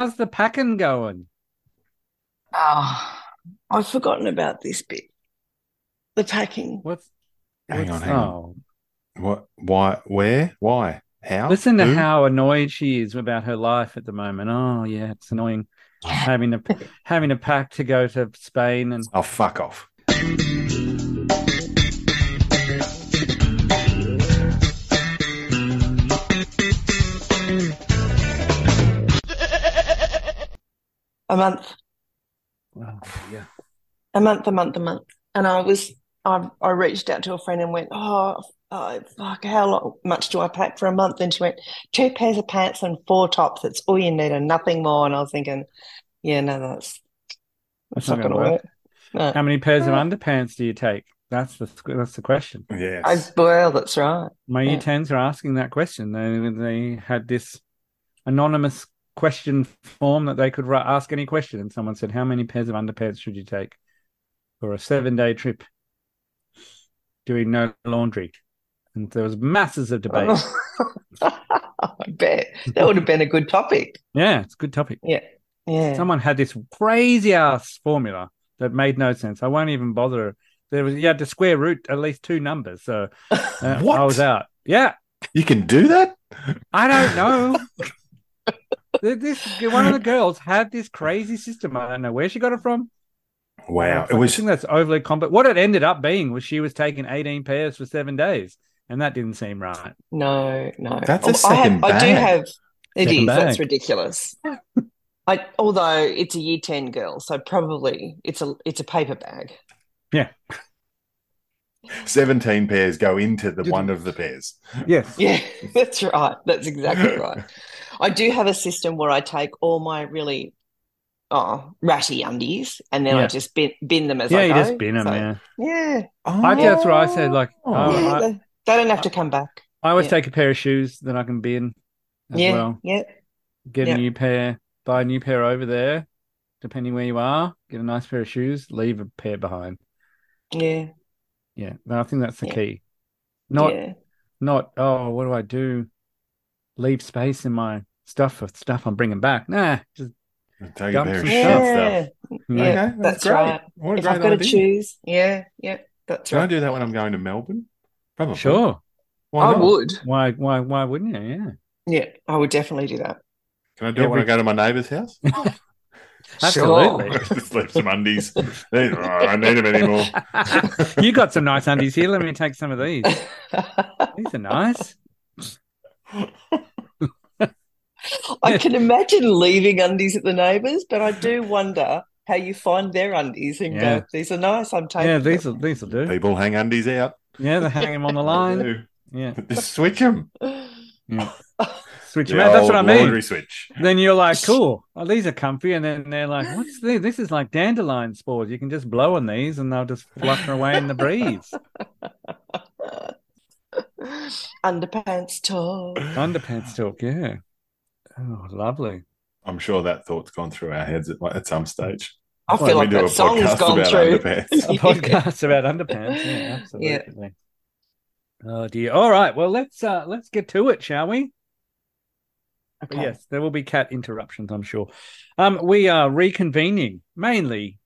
How's the packing going? Oh, I've forgotten about this bit. The packing. Hang on. What? Why? Where? Why? How? Listen to how annoyed she is about her life at the moment. Oh yeah, it's annoying having to pack to go to Spain and. Oh, fuck off. A month. Wow. Yeah. A month. And I reached out to a friend and went, oh fuck, how much do I pack for a month? And she went, 2 pairs of pants and 4 tops. It's all you need and nothing more. And I was thinking, yeah, no, that's not going to work. No. How many pairs of underpants do you take? That's the question. Yes. Well, that's right. My Year 10s are asking that question. They had this anonymous question form that they could ask any question. And someone said, how many pairs of underpants should you take for a 7-day trip doing no laundry? And there was masses of debate. I bet. That would have been a good topic. Yeah, it's a good topic. Yeah. Someone had this crazy-ass formula that made no sense. I won't even bother. You had to square root at least 2 numbers. So I was out. Yeah. You can do that? I don't know. One of the girls had this crazy system. I don't know where she got it from. Wow. I think that's overly complex. What it ended up being was she was taking 18 pairs for 7 days, and that didn't seem right. No. That's a second bag. It is. That's ridiculous. Although it's a Year 10 girl, so probably it's a paper bag. Yeah. 17 pairs go into the one of the pairs. Yes. Yeah, that's right. That's exactly right. I do have a system where I take all my really ratty undies and then I just bin them as I go. Yeah, you just bin them, Yeah. Oh, I think that's what I said. Like, they don't have to come back. I always take a pair of shoes that I can bin as well. Yeah. Get a new pair, buy a new pair over there, depending where you are, get a nice pair of shoes, leave a pair behind. Yeah. Yeah, no, I think that's the key. Not, what do I do? Leave space in my stuff I'm bringing back. Nah, just take a pair of stuff. Yeah, okay, that's right. What if I've got to choose, that's right. Can I do that when I'm going to Melbourne? Probably. Sure. Why not? I would. Why wouldn't you? Yeah. Yeah, I would definitely do that. Can I do it when I go to my neighbour's house? Absolutely. Sure. Just leave some undies. I don't need them anymore. You got some nice undies here. Let me take some of these. These are nice. I can imagine leaving undies at the neighbours, but I do wonder how you find their undies and go, these are nice. I'm taking them. These will do. People hang undies out. Yeah, they hang them on the line. Yeah, just switch them. Yeah. Switch them out. That's what I mean. Switch. Then you're like, cool. Oh, these are comfy, and then they're like, what's this? This is like dandelion spores. You can just blow on these, and they'll just flutter away in the breeze. Underpants talk. Yeah. Oh, lovely. I'm sure that thought's gone through our heads at some stage. I feel like that song's gone through. A podcast about underpants. Yeah, absolutely. Yeah. Oh dear. All right. Well, let's get to it, shall we? Okay. Yes, there will be cat interruptions, I'm sure. We are reconvening. Mainly,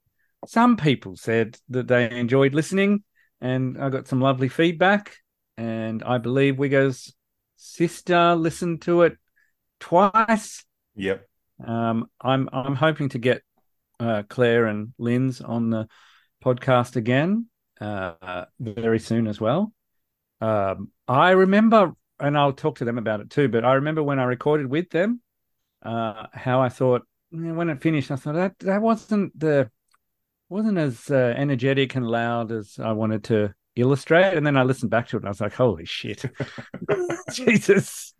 some people said that they enjoyed listening, and I got some lovely feedback. And I believe Wiggo's sister listened to it twice. Yep. I'm hoping to get Claire and Linz on the podcast again very soon as well. I remember, and I'll talk to them about it too, but I remember when I recorded with them, how I thought, when it finished, I thought that wasn't as energetic and loud as I wanted to illustrate. And then I listened back to it and I was like, holy shit. Jesus.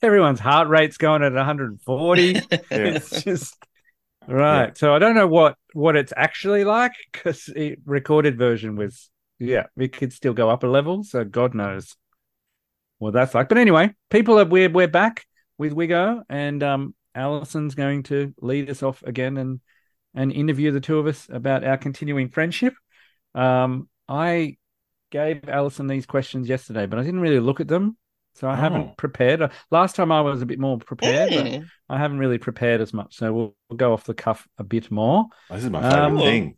Everyone's heart rate's going at 140. Yeah. It's just... Right. Yeah. So I don't know what it's actually like because the recorded version was... Yeah, we could still go up a level, so God knows what that's like. But anyway, people are weird. We're back with Wiggo, and Alison's going to lead us off again and interview the two of us about our continuing friendship. I gave Alison these questions yesterday, but I didn't really look at them. So I haven't prepared. Last time I was a bit more prepared, but I haven't really prepared as much. So we'll go off the cuff a bit more. Oh, this is my favourite thing.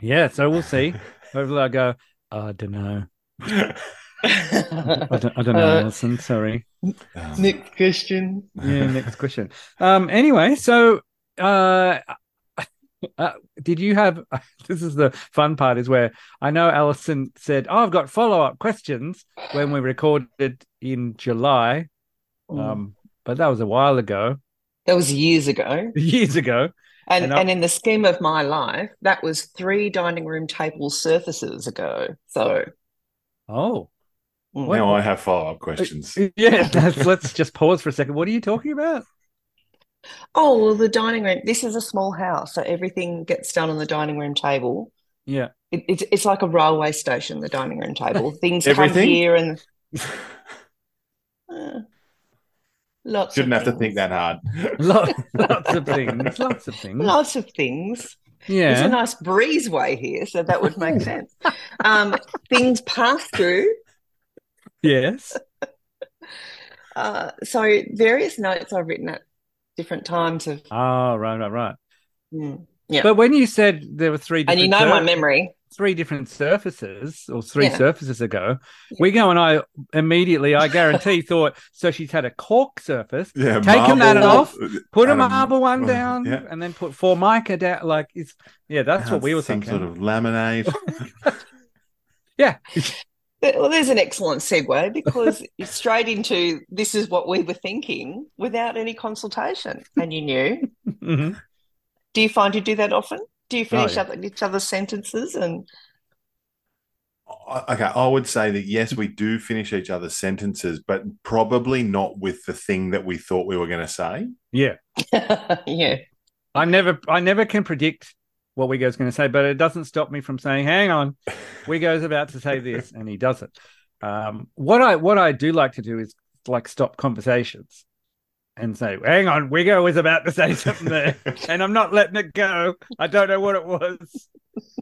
Yeah, so we'll see. Hopefully I go, I don't know. I don't know, Alison. Sorry. Next question. Yeah, next question. Anyway, so did you have this is the fun part is where I know Alison said, oh, I've got follow-up questions when we recorded in July. But that was a while ago. That was years ago. Years ago. And in the scheme of my life, that was 3 dining room table surfaces ago. So now I have follow-up questions. Yeah, let's just pause for a second. What are you talking about? Oh, well, the dining room. This is a small house, so everything gets done on the dining room table. Yeah. It's like a railway station, the dining room table. Things come here and lots shouldn't of have things. To think that hard. Lots of things. Lots of things. Lots of things. Yeah. There's a nice breezeway here, so that would make sense. Things pass through. Yes. So various notes I've written at different times of. Oh, right. Mm, yeah. But when you said there were 3 different, and you know my memory, 3 different surfaces or 3 surfaces ago, Wiggo and I immediately, I guarantee, thought, so she's had a cork surface, taken marble, that off, put a marble one down, and then put formica down. Like, it's, that's what we were thinking. Some sort of laminate. Yeah. Well, there's an excellent segue because it's straight into this is what we were thinking without any consultation. And you knew. Mm-hmm. Do you find you do that often? Do you finish up each other's sentences? And okay, I would say that, yes, we do finish each other's sentences, but probably not with the thing that we thought we were going to say. Yeah. Yeah. I never can predict what Wiggo's going to say, but it doesn't stop me from saying, hang on, Wiggo's about to say this, and he doesn't. What I do like to do is, like, stop conversations and say, hang on, Wiggo was about to say something there, and I'm not letting it go. I don't know what it was.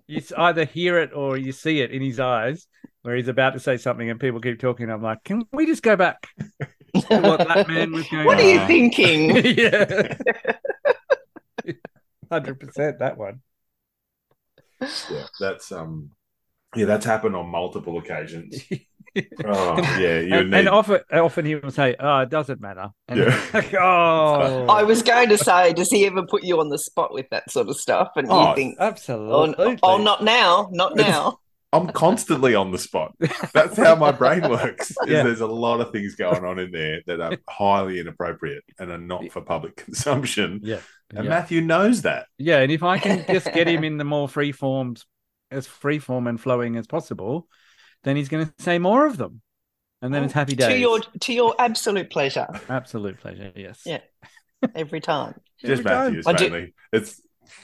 You either hear it or you see it in his eyes where he's about to say something and people keep talking. I'm like, can we just go back to what that man was going on? What are you thinking? Yeah. 100% that one. Yeah, that's happened on multiple occasions. And often he will say, "Oh, it doesn't matter." And like, oh, I was going to say, does he ever put you on the spot with that sort of stuff? And you think, absolutely, oh, not now. I'm constantly on the spot. That's how my brain works. There's a lot of things going on in there that are highly inappropriate and are not for public consumption. Yeah. And Matthew knows that. Yeah, and if I can just get him in the more free form and flowing as possible, then he's going to say more of them. And then it's happy days. To your absolute pleasure. Absolute pleasure, yes. Yeah. Every time. Just Matthew's mainly. There's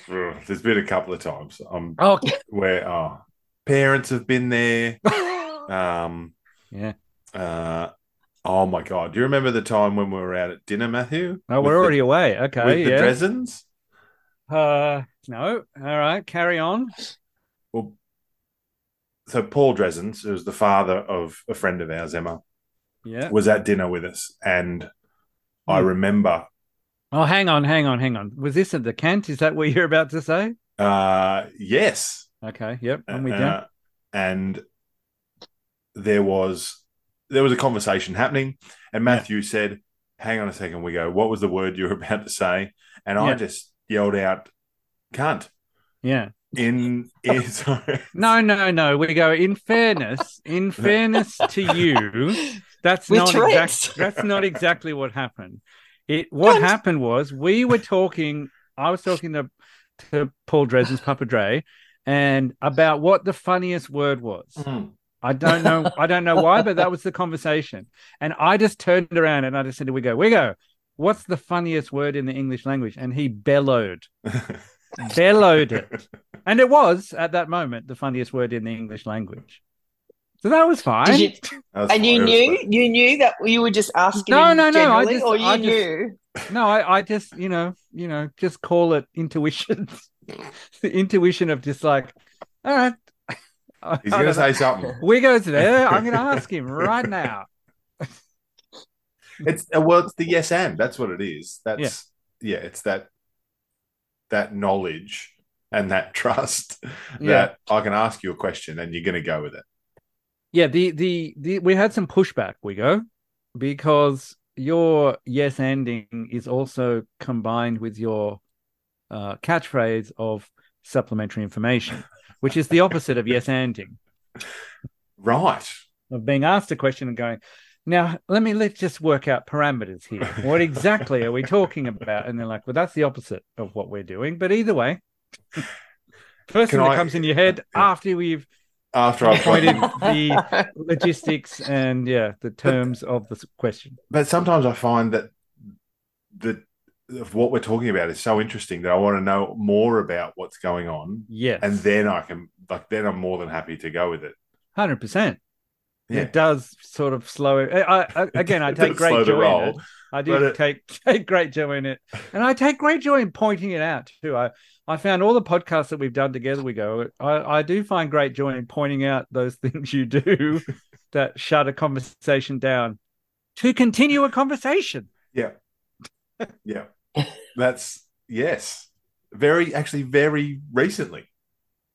been a couple of times where parents have been there. Oh, my God. Do you remember the time when we were out at dinner, Matthew? Oh, we're already away. Okay, with the Dresdens? No. All right, carry on. Well, so Paul Dresden, who was the father of a friend of ours, Emma, was at dinner with us. And I remember... Oh, hang on. Was this at the Cant? Is that what you're about to say? Yes. Okay, yep, I'm with you. And there was a conversation happening, and Matthew said, hang on a second, Wiggo, what was the word you were about to say? And I just yelled out, cunt. Yeah. Sorry. No, Wiggo, in fairness to you, that's not exactly what happened. What happened was I was talking to Paul Dresden's Papa Dre, and about what the funniest word was. Mm. I don't know why, but that was the conversation. And I just turned around and I just said, Wiggo, what's the funniest word in the English language? And he bellowed it. And it was, at that moment, the funniest word in the English language. So that was fine. You knew that you were just asking generally, or you knew? No, I just, just call it intuition. The intuition of just like, all right. He's going to say something. Wiggo's there. I'm going to ask him right now. It's the yes and. That's what it is. That's it's that knowledge and that trust that I can ask you a question and you're going to go with it. Yeah, the we had some pushback, Wiggo, because your yes ending is also combined with your catchphrase of supplementary information, which is the opposite of yes ending. Right. Of being asked a question and going, now let's just work out parameters here. What exactly are we talking about? And they're like, well, that's the opposite of what we're doing. But either way, first thing that comes in your head after we've avoided the logistics and the terms of the question. But sometimes I find that what we're talking about is so interesting that I want to know more about what's going on. Yes. And then I can then I'm more than happy to go with it. 100%. Yeah. It does sort of slow it. I take great joy in it. I do take great joy in it. And I take great joy in pointing it out too. I found all the podcasts that we've done together, Wiggo, I do find great joy in pointing out those things you do that shut a conversation down to continue a conversation. Yeah. Yeah. That's very recently.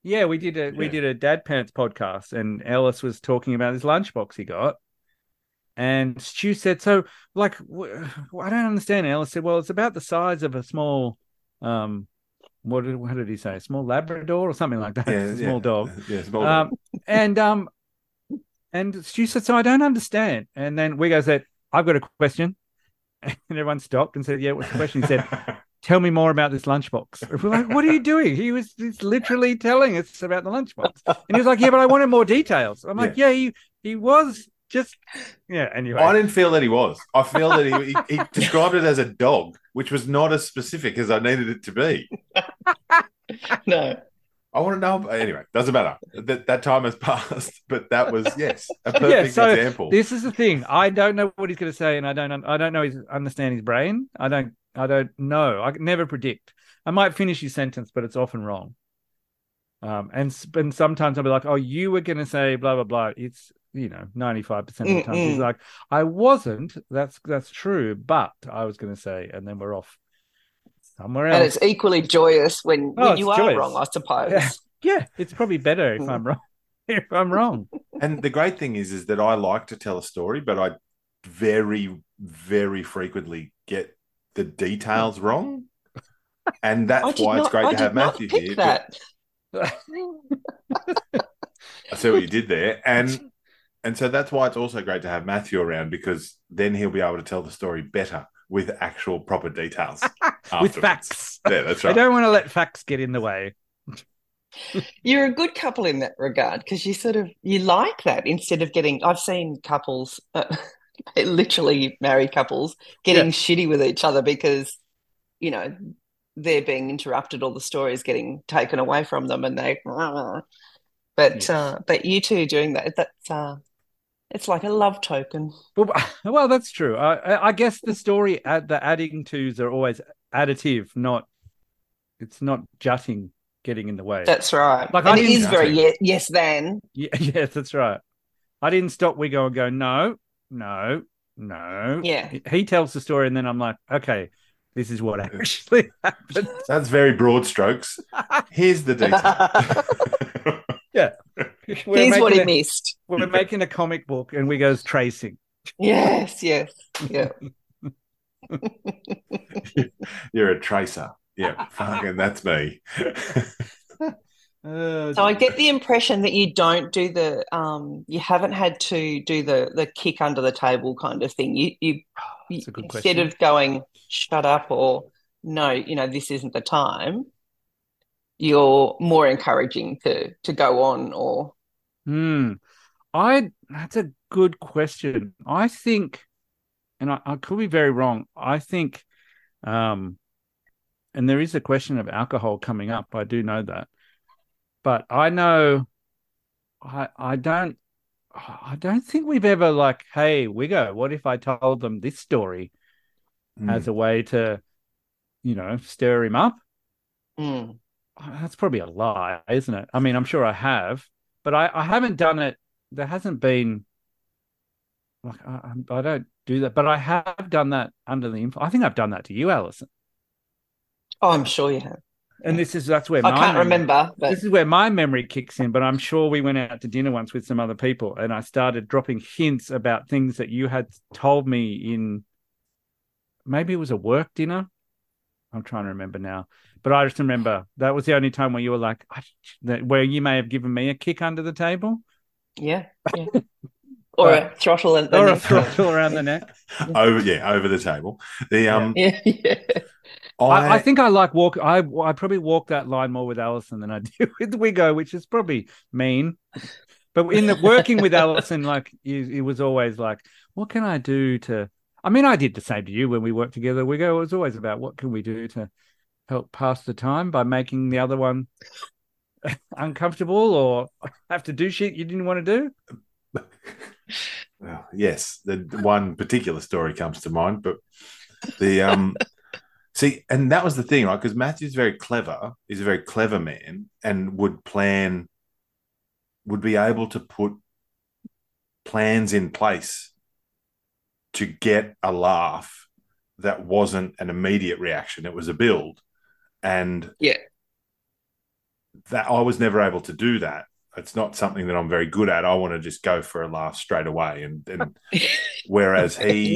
Yeah, we did a Dad Pants podcast, and Ellis was talking about his lunchbox he got, and Stu said, "So, like, I don't understand." Ellis said, "Well, it's about the size of a small, what did he say? A small Labrador or something like that? Dog." Yeah, small dog. And Stu said, "So I don't understand." And then Wiggo said, "I've got a question," and everyone stopped and said, "Yeah, what's the question?" He said, "Tell me more about this lunchbox." We're like, what are you doing? He's literally telling us about the lunchbox. And he was like, yeah, but I wanted more details. I'm like, he was just, anyway. I didn't feel that he was. I feel that he described it as a dog, which was not as specific as I needed it to be. No. I want to know. Anyway, doesn't matter. That time has passed, but that was, a perfect example. This is the thing. I don't know what he's going to say, and I don't know understand his brain. I don't know. I can never predict. I might finish his sentence, but it's often wrong. And sometimes I'll be like, "Oh, you were going to say blah blah blah." It's 95% of the time he's like, "I wasn't." That's true, but I was going to say, and then we're off somewhere else. And it's equally joyous when you are wrong, I suppose. Yeah, it's probably better if I'm wrong. If I'm wrong. And the great thing is that I like to tell a story, but I very, very frequently get the details wrong, and that's why it's great to have Matthew here. I see what you did there, and so that's why it's also great to have Matthew around, because then he'll be able to tell the story better with actual proper details, with facts. Yeah, that's right. I don't want to let facts get in the way. You're a good couple in that regard, because you like that instead of getting. I've seen couples. Literally married couples getting shitty with each other because, they're being interrupted or the story is getting taken away from them, and they but you two doing that's it's like a love token. Well, that's true. I guess the story, the adding tos are always additive, it's not jutting, getting in the way. That's right. Like, and it is very yes then. Yeah, yes, that's right. I didn't stop Wiggo and go, no. Yeah. He tells the story, and then I'm like, okay, this is what actually happened. That's very broad strokes. Here's the detail. Yeah. Here's what he missed. We're making a comic book, and Wiggo's tracing. Yes. Yeah. You're a tracer. Yeah. Fucking that's me. So I get the impression that you don't do the you haven't had to do the kick under the table kind of thing. You instead of going shut up or no, this isn't the time, you're more encouraging to go on or. That's a good question. I think, and I could be very wrong. I think, and there is a question of alcohol coming up. I do know that. But I know, I don't think we've ever like, hey, Wiggo, what if I told them this story as a way to, stir him up? That's probably a lie, isn't it? I mean, I'm sure I have, but I haven't done it. There hasn't been Like I don't do that, but I have done that under the influence. I think I've done that to you, Alison. Oh, I'm sure you have. And that's where I can't remember. But... This is where my memory kicks in. But I'm sure we went out to dinner once with some other people, and I started dropping hints about things that you had told me in. Maybe it was a work dinner. I'm trying to remember now, but I just remember that was the only time where you were like, where you may have given me a kick under the table. Yeah. Or a throttle and or neck. A throttle around the neck. Over the table. I think I like walk. I probably walk that line more with Alison than I do with Wiggo, which is probably mean. But in the working with Alison, like it was always like, what can I do to? I mean, I did the same to you when we worked together, Wiggo. It was always about what can we do to help pass the time by making the other one uncomfortable or have to do shit you didn't want to do. Well, yes, the one particular story comes to mind, but the see, and that was the thing, right? Because Matthew's very clever; he's a very clever man, and would be able to put plans in place to get a laugh that wasn't an immediate reaction; it was a build, and that I was never able to do that. It's not something that I'm very good at. I want to just go for a laugh straight away, and whereas he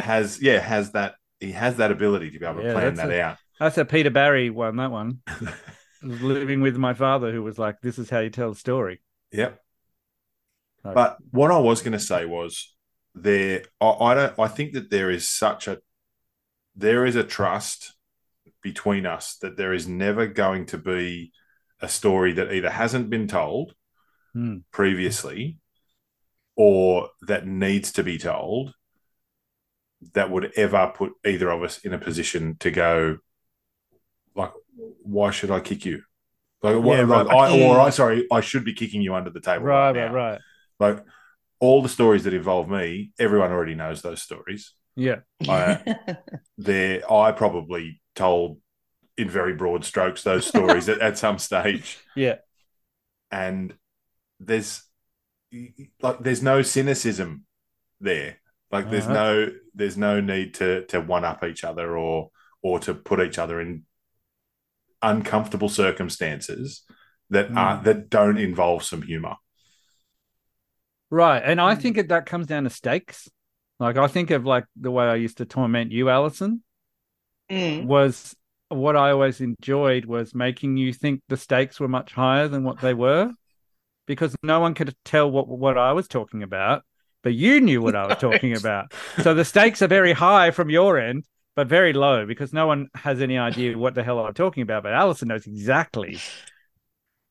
has that ability to be able to plan that out. That's a Peter Barry one. That one. Living with my father, who was like, "This is how you tell a story." Yep. So. But what I was going to say was I think that there is a trust between us that there is never going to be a story that either hasn't been told previously or that needs to be told that would ever put either of us in a position to go, like, why should I kick you? I should be kicking you under the table. Right. Like, all the stories that involve me, everyone already knows those stories. Yeah. I probably told, in very broad strokes, those stories at some stage. Yeah. And there's no cynicism there. Like there's no need to one up each other or to put each other in uncomfortable circumstances that don't involve some humor. Right. And I think that comes down to stakes. Like I think of like the way I used to torment you, Alison, was what I always enjoyed was making you think the stakes were much higher than what they were, because no one could tell what I was talking about, but you knew what I was talking about. So the stakes are very high from your end, but very low because no one has any idea what the hell I'm talking about, but Alison knows exactly.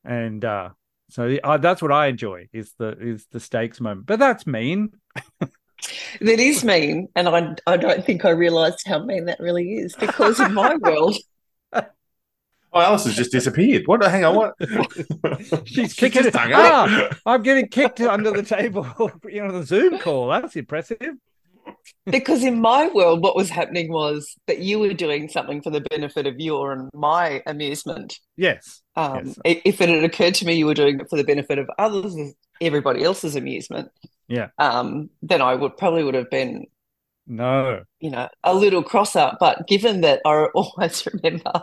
And so that's what I enjoy is the stakes moment, but that's mean. That is mean, and I don't think I realised how mean that really is because in my world... Oh, Alice has just disappeared. What? Hang on, what? She's kicking it. I'm getting kicked under the table on the Zoom call. That's impressive. Because in my world, what was happening was that you were doing something for the benefit of your and my amusement. Yes. If it had occurred to me you were doing it for the benefit of others, everybody else's amusement... Yeah. Then I would have been a little cross up. But given that I always remember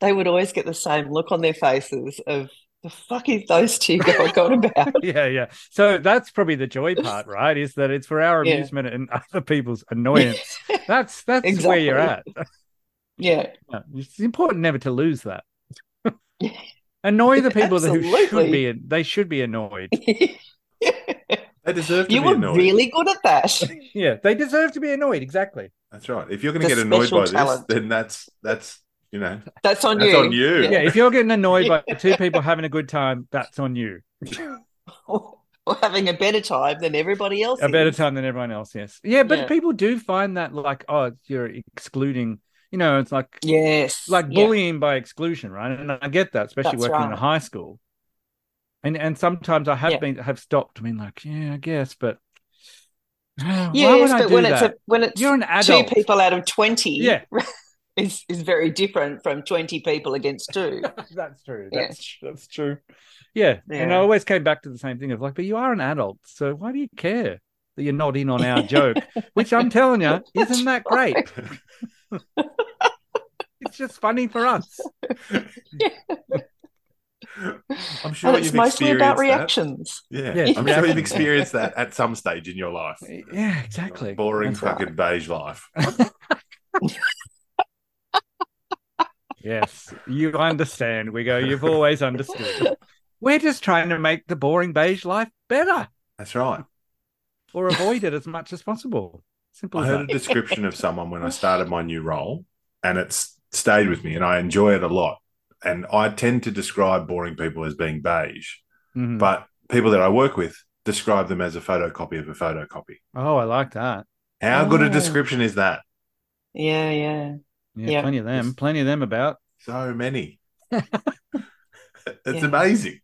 they would always get the same look on their faces of the fuck is those two going on about? Yeah. So that's probably the joy part, right? Is that it's for our amusement and other people's annoyance. That's exactly where you're at. Yeah. It's important never to lose that. Annoy the people who should be they should be annoyed. Yeah. They deserve to be annoyed. You were really good at that. Yeah, they deserve to be annoyed, exactly. That's right. If you're going to get annoyed by this, then that's that's on you. That's on you. Yeah, if you're getting annoyed by two people having a good time, that's on you. Or having a better time than everybody else. Better time than everyone else, yes. Yeah, but people do find that like, oh, you're excluding, it's like bullying by exclusion, right? And I get that, especially working in a high school. And sometimes I have stopped being like, I guess, but when it's you're an adult. 2 people out of 20 is very different from 20 people against 2. That's true. Yeah. That's true. Yeah. And I always came back to the same thing of like, but you are an adult, so why do you care? that you're not in on our joke, which I'm telling you, isn't that great? It's just funny for us. Yeah. I'm sure and it's you've mostly about reactions. Yeah. Yeah, I'm sure you've experienced that at some stage in your life. Yeah, exactly. Boring That's fucking right. beige life. Yes, you understand, Wiggo. You've always understood. We're just trying to make the boring beige life better. That's right. Or avoid it as much as possible. Simple. I heard a description of someone when I started my new role, and it's stayed with me, and I enjoy it a lot. And I tend to describe boring people as being beige, mm-hmm. but people that I work with describe them as a photocopy of a photocopy. Oh, I like that. How good a description is that? Yeah, yeah. Yeah, yep. Plenty of them about. So many. It's amazing.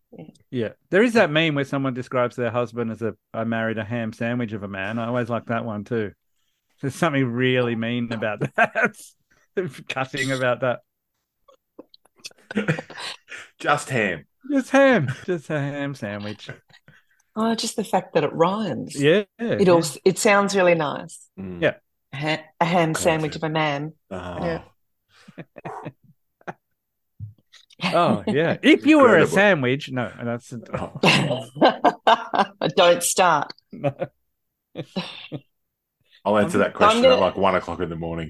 Yeah. There is that meme where someone describes their husband as I married a ham sandwich of a man. I always like that one too. There's something really mean about that. Cutting about that. Just ham. Just ham. Just a ham sandwich. Oh, just the fact that it rhymes. Yeah. It sounds really nice. Mm. Yeah. A ham sandwich of a man. Oh. Yeah. Oh, yeah. If you were a sandwich, no. That's Don't start. No. I'll answer that question at like 1 o'clock in the morning.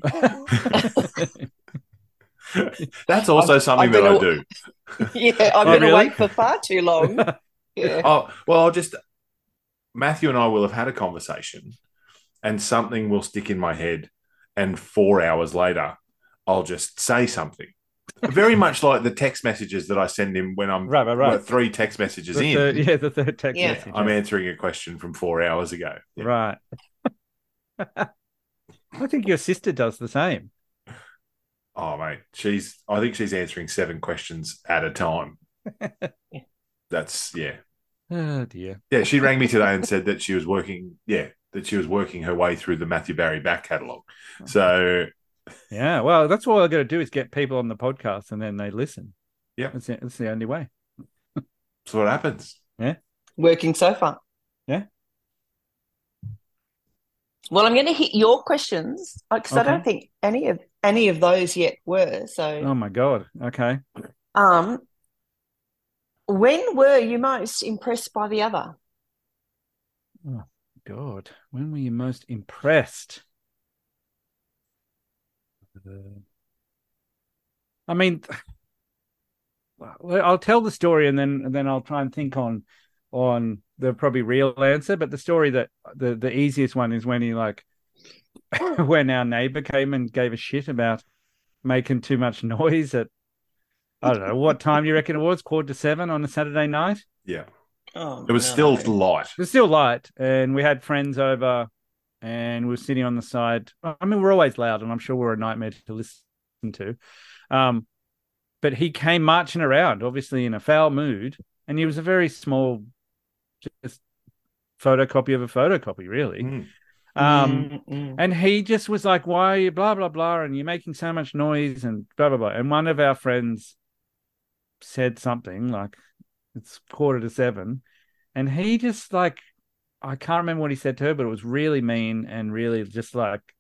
That's also something that I do. Yeah, I've been awake for far too long. Yeah. Oh, well, Matthew and I will have had a conversation. And something will stick in my head, and 4 hours later, I'll just say something. Very much like the text messages that I send him when I'm right. 3 text messages in. The third text message. I'm answering a question from 4 hours ago. Yeah. Right. I think your sister does the same. Oh, mate. I think she's answering 7 questions at a time. That's, yeah. Oh, dear. Yeah, she rang me today and said that she was working, her way through the Matthew Barry back catalogue. So, yeah, well, that's all I've got to do is get people on the podcast and then they listen. Yeah. That's the only way. That's what happens. Yeah. Working so far. Yeah. Well, I'm going to hit your questions because I don't think any of those yet were. So. Oh, my God. Okay. When were you most impressed by the other? Oh. God, when were you most impressed? I mean, I'll tell the story and then I'll try and think on the probably real answer. But the story that the easiest one is when he when our neighbour came and gave a shit about making too much noise at I don't know what time you reckon it was, 6:45 on a Saturday night. Yeah. Oh, it was still light. It was still light, and we had friends over, and we were sitting on the side. I mean, we're always loud, and I'm sure we're a nightmare to listen to. But he came marching around, obviously in a foul mood, and he was a very small, just photocopy of a photocopy, really. Mm. And he just was like, "Why are you blah blah blah?" And you're making so much noise, and blah blah blah. And one of our friends said something like. It's 6:45. And he just I can't remember what he said to her, but it was really mean and really just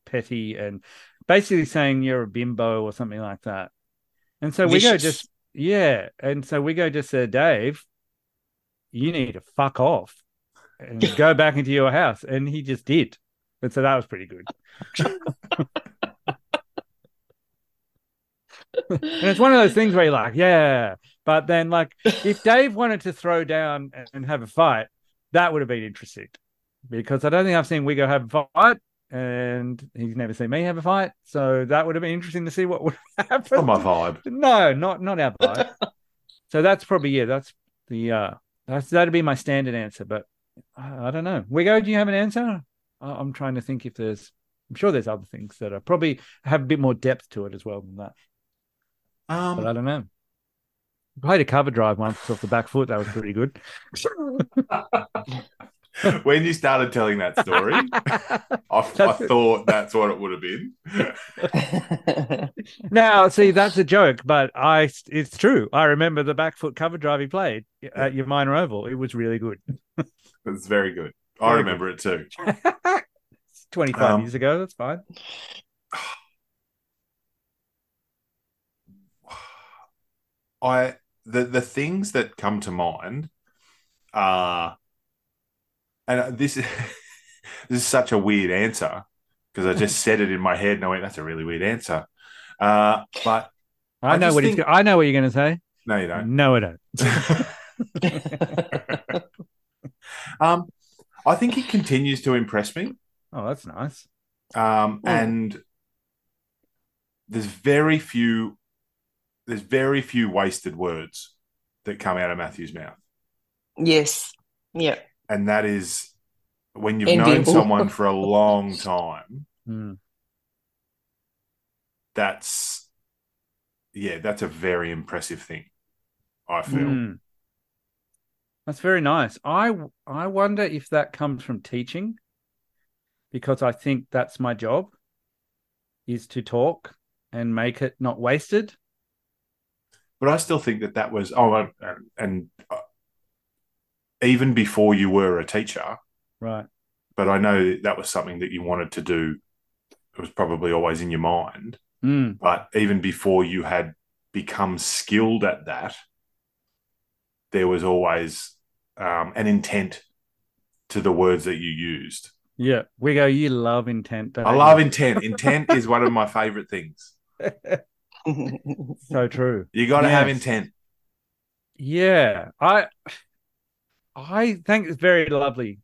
petty and basically saying you're a bimbo or something like that. And so Wiggo just, said, Dave, you need to fuck off and go back into your house. And he just did. And so that was pretty good. And it's one of those things where you're like, yeah. But then, if Dave wanted to throw down and have a fight, that would have been interesting because I don't think I've seen Wiggo have a fight and he's never seen me have a fight. So that would have been interesting to see what would happen. Not my vibe. No, not our vibe. So that's probably, that'd be my standard answer. But I don't know. Wiggo, do you have an answer? I'm trying to think if I'm sure there's other things that are probably have a bit more depth to it as well than that. But I don't know. Played a cover drive once off the back foot. That was pretty good. When you started telling that story, I thought that's what it would have been. Now, see, that's a joke, but it's true. I remember the back foot cover drive he played at your minor oval. It was really good. It was very good. I remember it too. 25 years ago, that's fine. The things that come to mind are, and this is such a weird answer because I just said it in my head and I went, that's a really weird answer. But I know what you're going to say. No, you don't. No, I don't. I think he continues to impress me. Oh, that's nice. And there's very few wasted words that come out of Matthew's mouth. Yes. Yeah. And that is when you've known someone for a long time. Mm. That's a very impressive thing, I feel. Mm. That's very nice. I wonder if that comes from teaching, because I think that's my job, is to talk and make it not wasted. But I still think that was, even before you were a teacher. Right. But I know that was something that you wanted to do. It was probably always in your mind. Mm. But even before you had become skilled at that, there was always an intent to the words that you used. Yeah. Wiggo, you love intent. I love intent. Intent is one of my favourite things. So true. You got to have intent. Yeah. I think it's a very lovely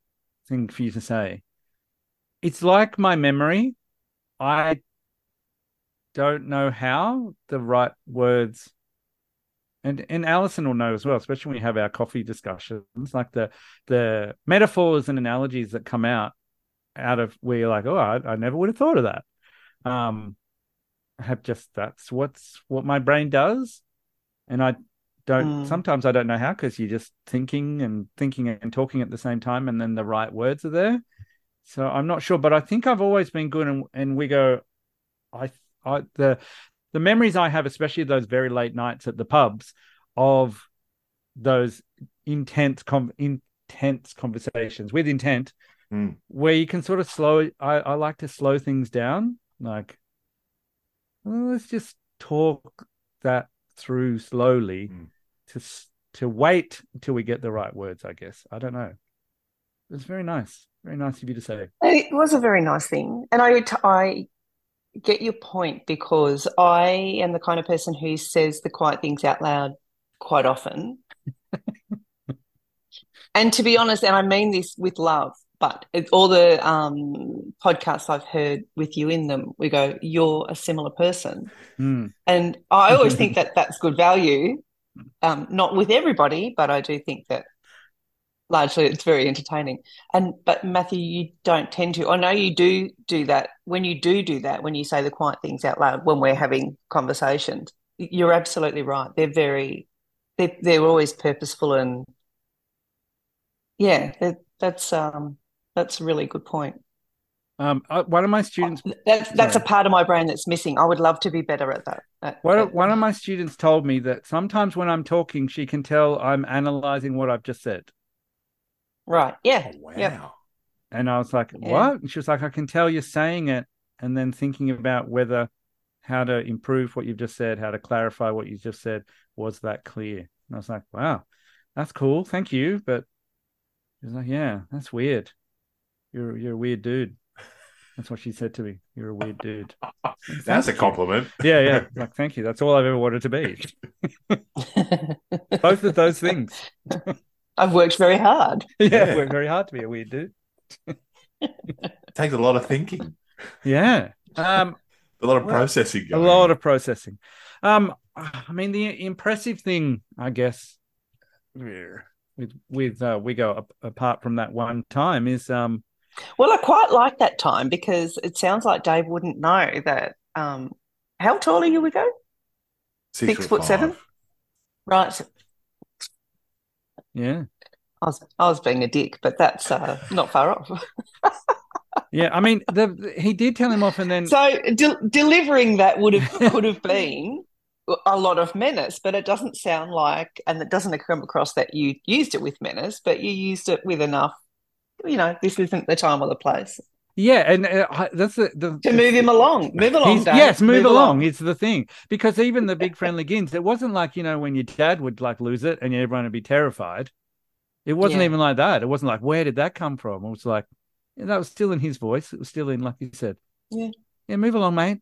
thing for you to say. It's like my memory. I don't know how the right words, and Alison will know as well, especially when we have our coffee discussions, like the metaphors and analogies that come out of where you're like, oh, I never would have thought of that. That's what my brain does, and I don't. Sometimes I don't know how, because you're just thinking and talking at the same time, and then the right words are there. So I'm not sure, but I think I've always been good. And Wiggo, the memories I have, especially those very late nights at the pubs, of those intense conversations with intent, where you can sort of slow. I like to slow things down, like, well, let's just talk that through slowly to wait until we get the right words, I guess. I don't know. It was very nice. Very nice of you to say. It was a very nice thing. And I get your point, because I am the kind of person who says the quiet things out loud quite often. And to be honest, and I mean this with love, but all the podcasts I've heard with you in them, Wiggo, you're a similar person. Mm. And I always think that that's good value, not with everybody, but I do think that largely it's very entertaining. But, Matthew, you don't tend to. I know you do that. When you do that, when you say the quiet things out loud when we're having conversations, you're absolutely right. They're they're always purposeful, and, yeah, that's a really good point. One of my students... That's a part of my brain that's missing. I would love to be better at that. One of my students told me that sometimes when I'm talking, she can tell I'm analysing what I've just said. Right, yeah. Oh, wow. Yeah. And I was like, what? Yeah. And she was like, I can tell you're saying it and then thinking about how to improve what you've just said, how to clarify what you just said. Was that clear? And I was like, wow, that's cool. Thank you, but... She's like, yeah, that's weird. You're a weird dude. That's what she said to me. You're a weird dude. That's a compliment. Yeah. Like, thank you. That's all I've ever wanted to be. Both of those things. I've worked very hard. Yeah, I've worked very hard to be a weird dude. It takes a lot of thinking. Yeah. A lot of processing. I mean, the impressive thing, I guess. Yeah. With Wiggo, apart from that one time, is well, I quite like that time, because it sounds like Dave wouldn't know that. How tall are you, Wiggo? 6 foot 7. Right. Yeah. I was being a dick, but that's not far off. Yeah, I mean, he did tell him off, and then so delivering that could have been a lot of menace, but it doesn't sound like, and it doesn't come across that you used it with menace, but you used it with enough you know, this isn't the time or the place. Yeah, and that's the to move him along. Move along, Dad. Yes, move along. It's the thing. Because even the big friendly gins, it wasn't like, you know, when your dad would like lose it and everyone would be terrified. It wasn't even like that. It wasn't like, where did that come from? It was like, that was still in his voice. It was still in, like you said. Yeah. Yeah, move along, mate.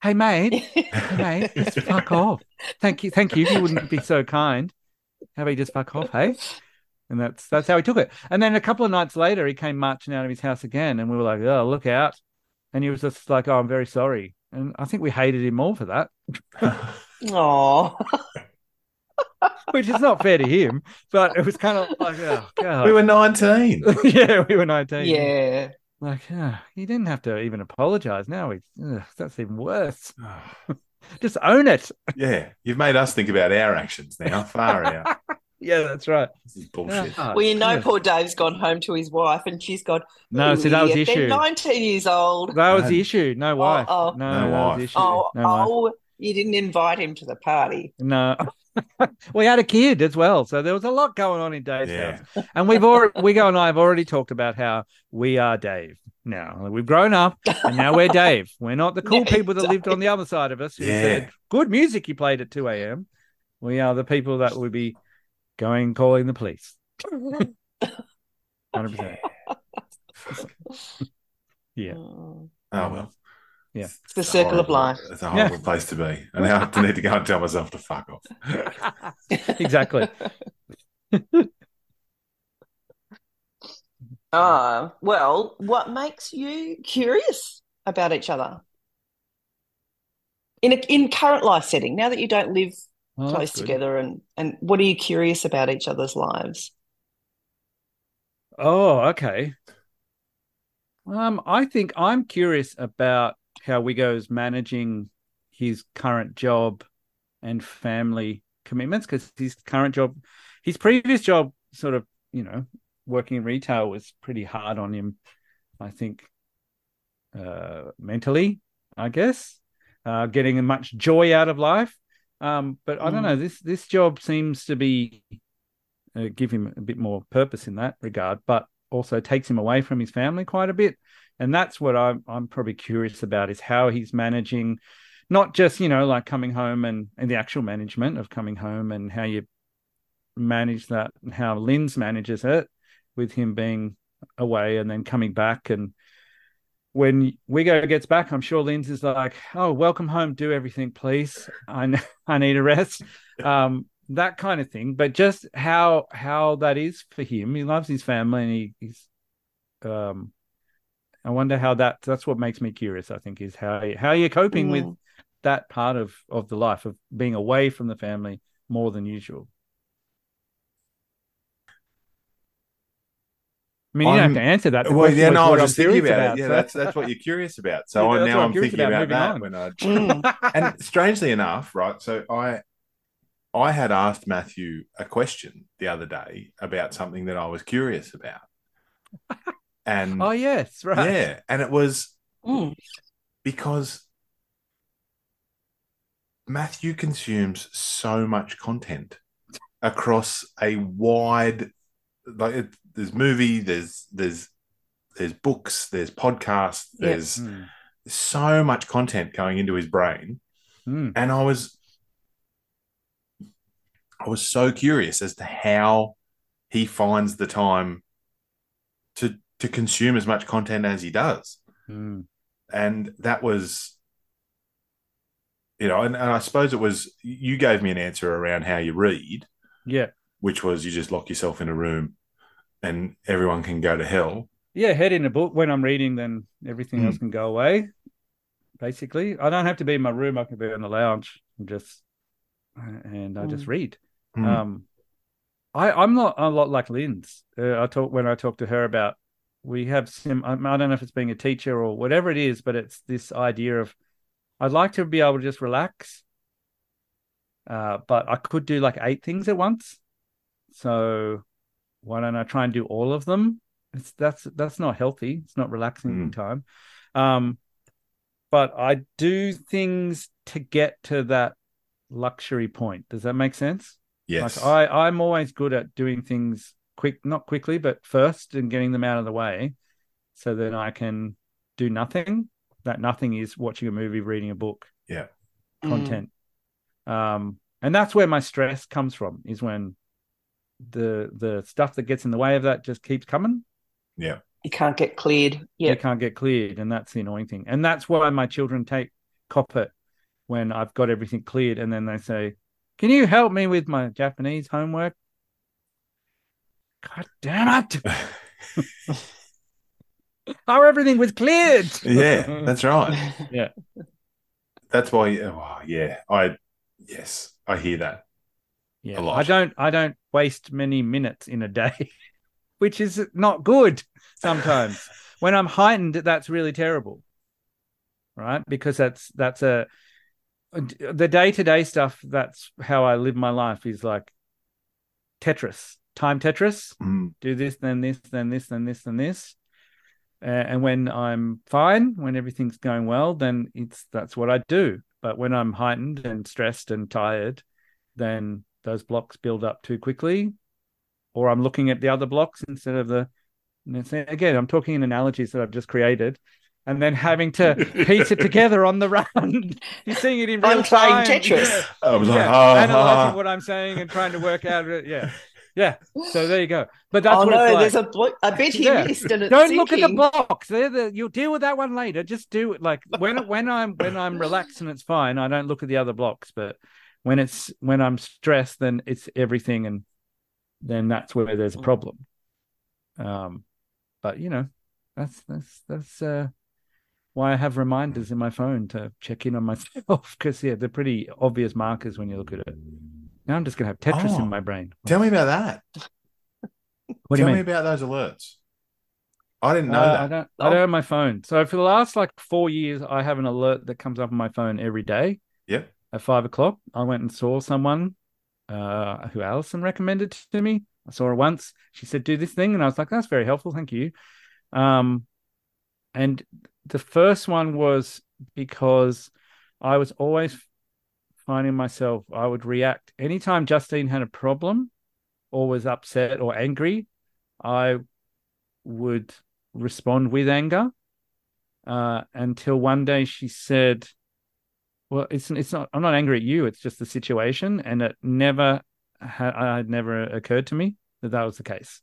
Hey, mate. Hey, mate, just fuck off. Thank you. Thank you. You wouldn't be so kind. How about you just fuck off, hey? And that's how he took it. And then a couple of nights later, he came marching out of his house again, and we were like, oh, look out. And he was just like, oh, I'm very sorry. And I think we hated him all for that. Oh. Which is not fair to him, but it was kind of like, oh, God. We were 19. Yeah, we were 19. Yeah. Like, oh, he didn't have to even apologize. Now that's even worse. Just own it. Yeah. You've made us think about our actions now. Far out. Yeah, that's right. This is bullshit. Well, you know, poor Dave's gone home to his wife, and she's gone. No, so that was the issue. They're 19 years old. That was the issue. No wife. No wife. Oh, you didn't invite him to the party. No, we had a kid as well, so there was a lot going on in Dave's house. And Wiggo and I have already talked about how we are Dave now. We've grown up, and now we're Dave. We're not the cool people that lived on the other side of us who said good music you played at 2 a.m. We are the people that would be calling the police. 100%. Yeah. Oh, well. Yeah. It's the circle of life. It's a horrible place to be. And now I need to go and tell myself to fuck off. Exactly. Well, what makes you curious about each other? In current life setting, now that you don't live close together, and what are you curious about each other's lives? Oh, okay. I think I'm curious about how Wiggo's managing his current job and family commitments, because his previous job, sort of, you know, working in retail was pretty hard on him, I think, mentally, I guess, getting much joy out of life. But I don't know, this job seems to be give him a bit more purpose in that regard, but also takes him away from his family quite a bit. And that's what I'm probably curious about, is how he's managing, not just, you know, like coming home and the actual management of coming home and how you manage that and how Linz manages it with him being away and then coming back. And when Wiggo gets back, I'm sure Linz is like, oh, welcome home, do everything, please. I need a rest, that kind of thing. But just how that is for him. He loves his family, and he's I wonder how that's what makes me curious, I think, is how you're coping with that part of the life of being away from the family more than usual. I mean, you don't have to answer that. Well, yeah, no, I was just thinking about it. Yeah, so that's what you're curious about. So yeah, now I'm thinking about that when I and strangely enough, right? So I had asked Matthew a question the other day about something that I was curious about, and oh yes, right, yeah, and it was because Matthew consumes so much content across a wide, like. There's movie, there's books, there's podcasts, there's so much content going into his brain. Mm. And I was so curious as to how he finds the time to consume as much content as he does. Mm. And that was, you know, and I suppose it was, you gave me an answer around how you read. Yeah. Which was, you just lock yourself in a room and everyone can go to hell. Yeah, head in a book. When I'm reading, then everything else can go away, basically. I don't have to be in my room. I can be in the lounge and I just read. Mm. I'm not a lot like Linz. When I talk to her about, we have I don't know if it's being a teacher or whatever it is, but it's this idea of, I'd like to be able to just relax, but I could do like 8 things at once. So why don't I try and do all of them? That's not healthy. It's not relaxing time. But I do things to get to that luxury point. Does that make sense? Yes. Like I'm always good at doing things not quickly, but first, and getting them out of the way so that I can do nothing. That nothing is watching a movie, reading a book. Yeah. Content. And that's where my stress comes from, is when the stuff that gets in the way of that just keeps coming. Yeah. You can't get cleared. Yeah. You can't get cleared. And that's the annoying thing. And that's why my children cop it when I've got everything cleared. And then they say, "Can you help me with my Japanese homework?" God damn it. Our everything was cleared. Yeah, that's right. Yeah. That's why, I hear that. Yeah. A lot. I don't waste many minutes in a day, which is not good sometimes. When I'm heightened, that's really terrible. Right? Because the day-to-day stuff, that's how I live my life, is like Tetris, time Tetris. Mm. Do this, then this, then this, then this, then this. And when I'm fine, when everything's going well, then that's what I do. But when I'm heightened and stressed and tired, then those blocks build up too quickly, or I'm looking at the other blocks instead of the. Again, I'm talking in analogies that I've just created, and then having to piece it together on the run. You're seeing it in real time. I'm playing Tetris. Yeah. I was like, analyzing what I'm saying and trying to work out. Yeah. Yeah, so there you go. But that's what it's like. There's a bit he missed, and it's don't sinking. Look at the blocks. You'll deal with that one later. Just do it. Like when I'm relaxed and it's fine, I don't look at the other blocks. But when I'm stressed, then it's everything, and then that's where there's a problem. But that's why I have reminders in my phone to check in on myself, because they're pretty obvious markers when you look at it. Now I'm just going to have Tetris in my brain. Tell me about that. What do you mean? Tell me about those alerts. I didn't know that. I don't have my phone. So for the last 4 years, I have an alert that comes up on my phone every day. Yeah. At 5 o'clock. I went and saw someone who Alison recommended to me. I saw her once. She said, "Do this thing." And I was like, "That's very helpful. Thank you." And the first one was because I was always finding myself, I would react anytime Justine had a problem or was upset or angry. I would respond with anger until one day she said, "Well, it's not. I'm not angry at you. It's just the situation." And it never occurred to me that was the case.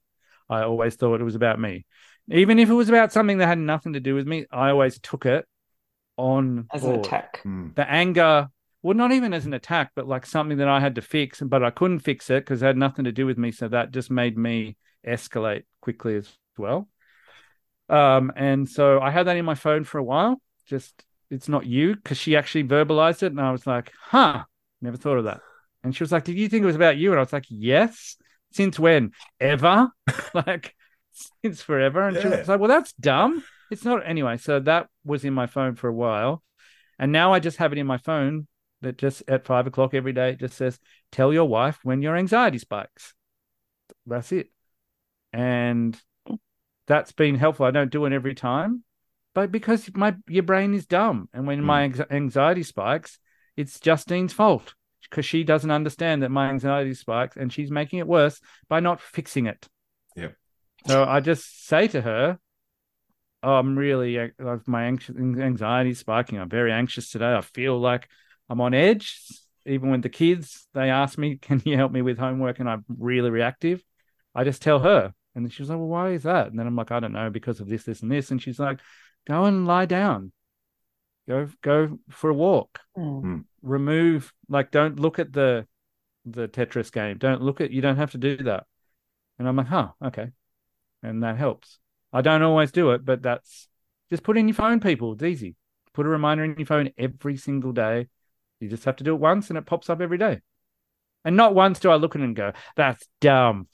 I always thought it was about me, even if it was about something that had nothing to do with me. I always took it on as board. An attack. Mm. The anger. Well, not even as an attack, but like something that I had to fix, but I couldn't fix it because it had nothing to do with me. So that just made me escalate quickly as well. And so I had that in my phone for a while. Just, "It's not you," because she actually verbalized it. And I was like, "Huh, never thought of that." And she was like, "Did you think it was about you?" And I was like, "Yes." "Since when?" "Ever." Like, since forever. And She was like, "Well, that's dumb. It's not." Anyway, so that was in my phone for a while. And now I just have it in my phone. That just at 5 o'clock every day, it just says, "Tell your wife when your anxiety spikes." That's it. And that's been helpful. I don't do it every time, but because your brain is dumb. And when my anxiety spikes, it's Justine's fault, because she doesn't understand that my anxiety spikes, and she's making it worse by not fixing it. Yeah. So I just say to her, "Oh, my anxiety is spiking. I'm very anxious today. I feel like I'm on edge." Even with the kids, they ask me, "Can you help me with homework?" And I'm really reactive. I just tell her. And then she was like, "Well, why is that?" And then I'm like, "I don't know, because of this, this, and this." And she's like, "Go and lie down. Go for a walk." Mm. Remove, don't look at the Tetris game. You don't have to do that. And I'm like, "Huh, okay." And that helps. I don't always do it, but that's just put in your phone, people. It's easy. Put a reminder in your phone every single day. You just have to do it once, and it pops up every day. And not once do I look at it and go, "That's dumb."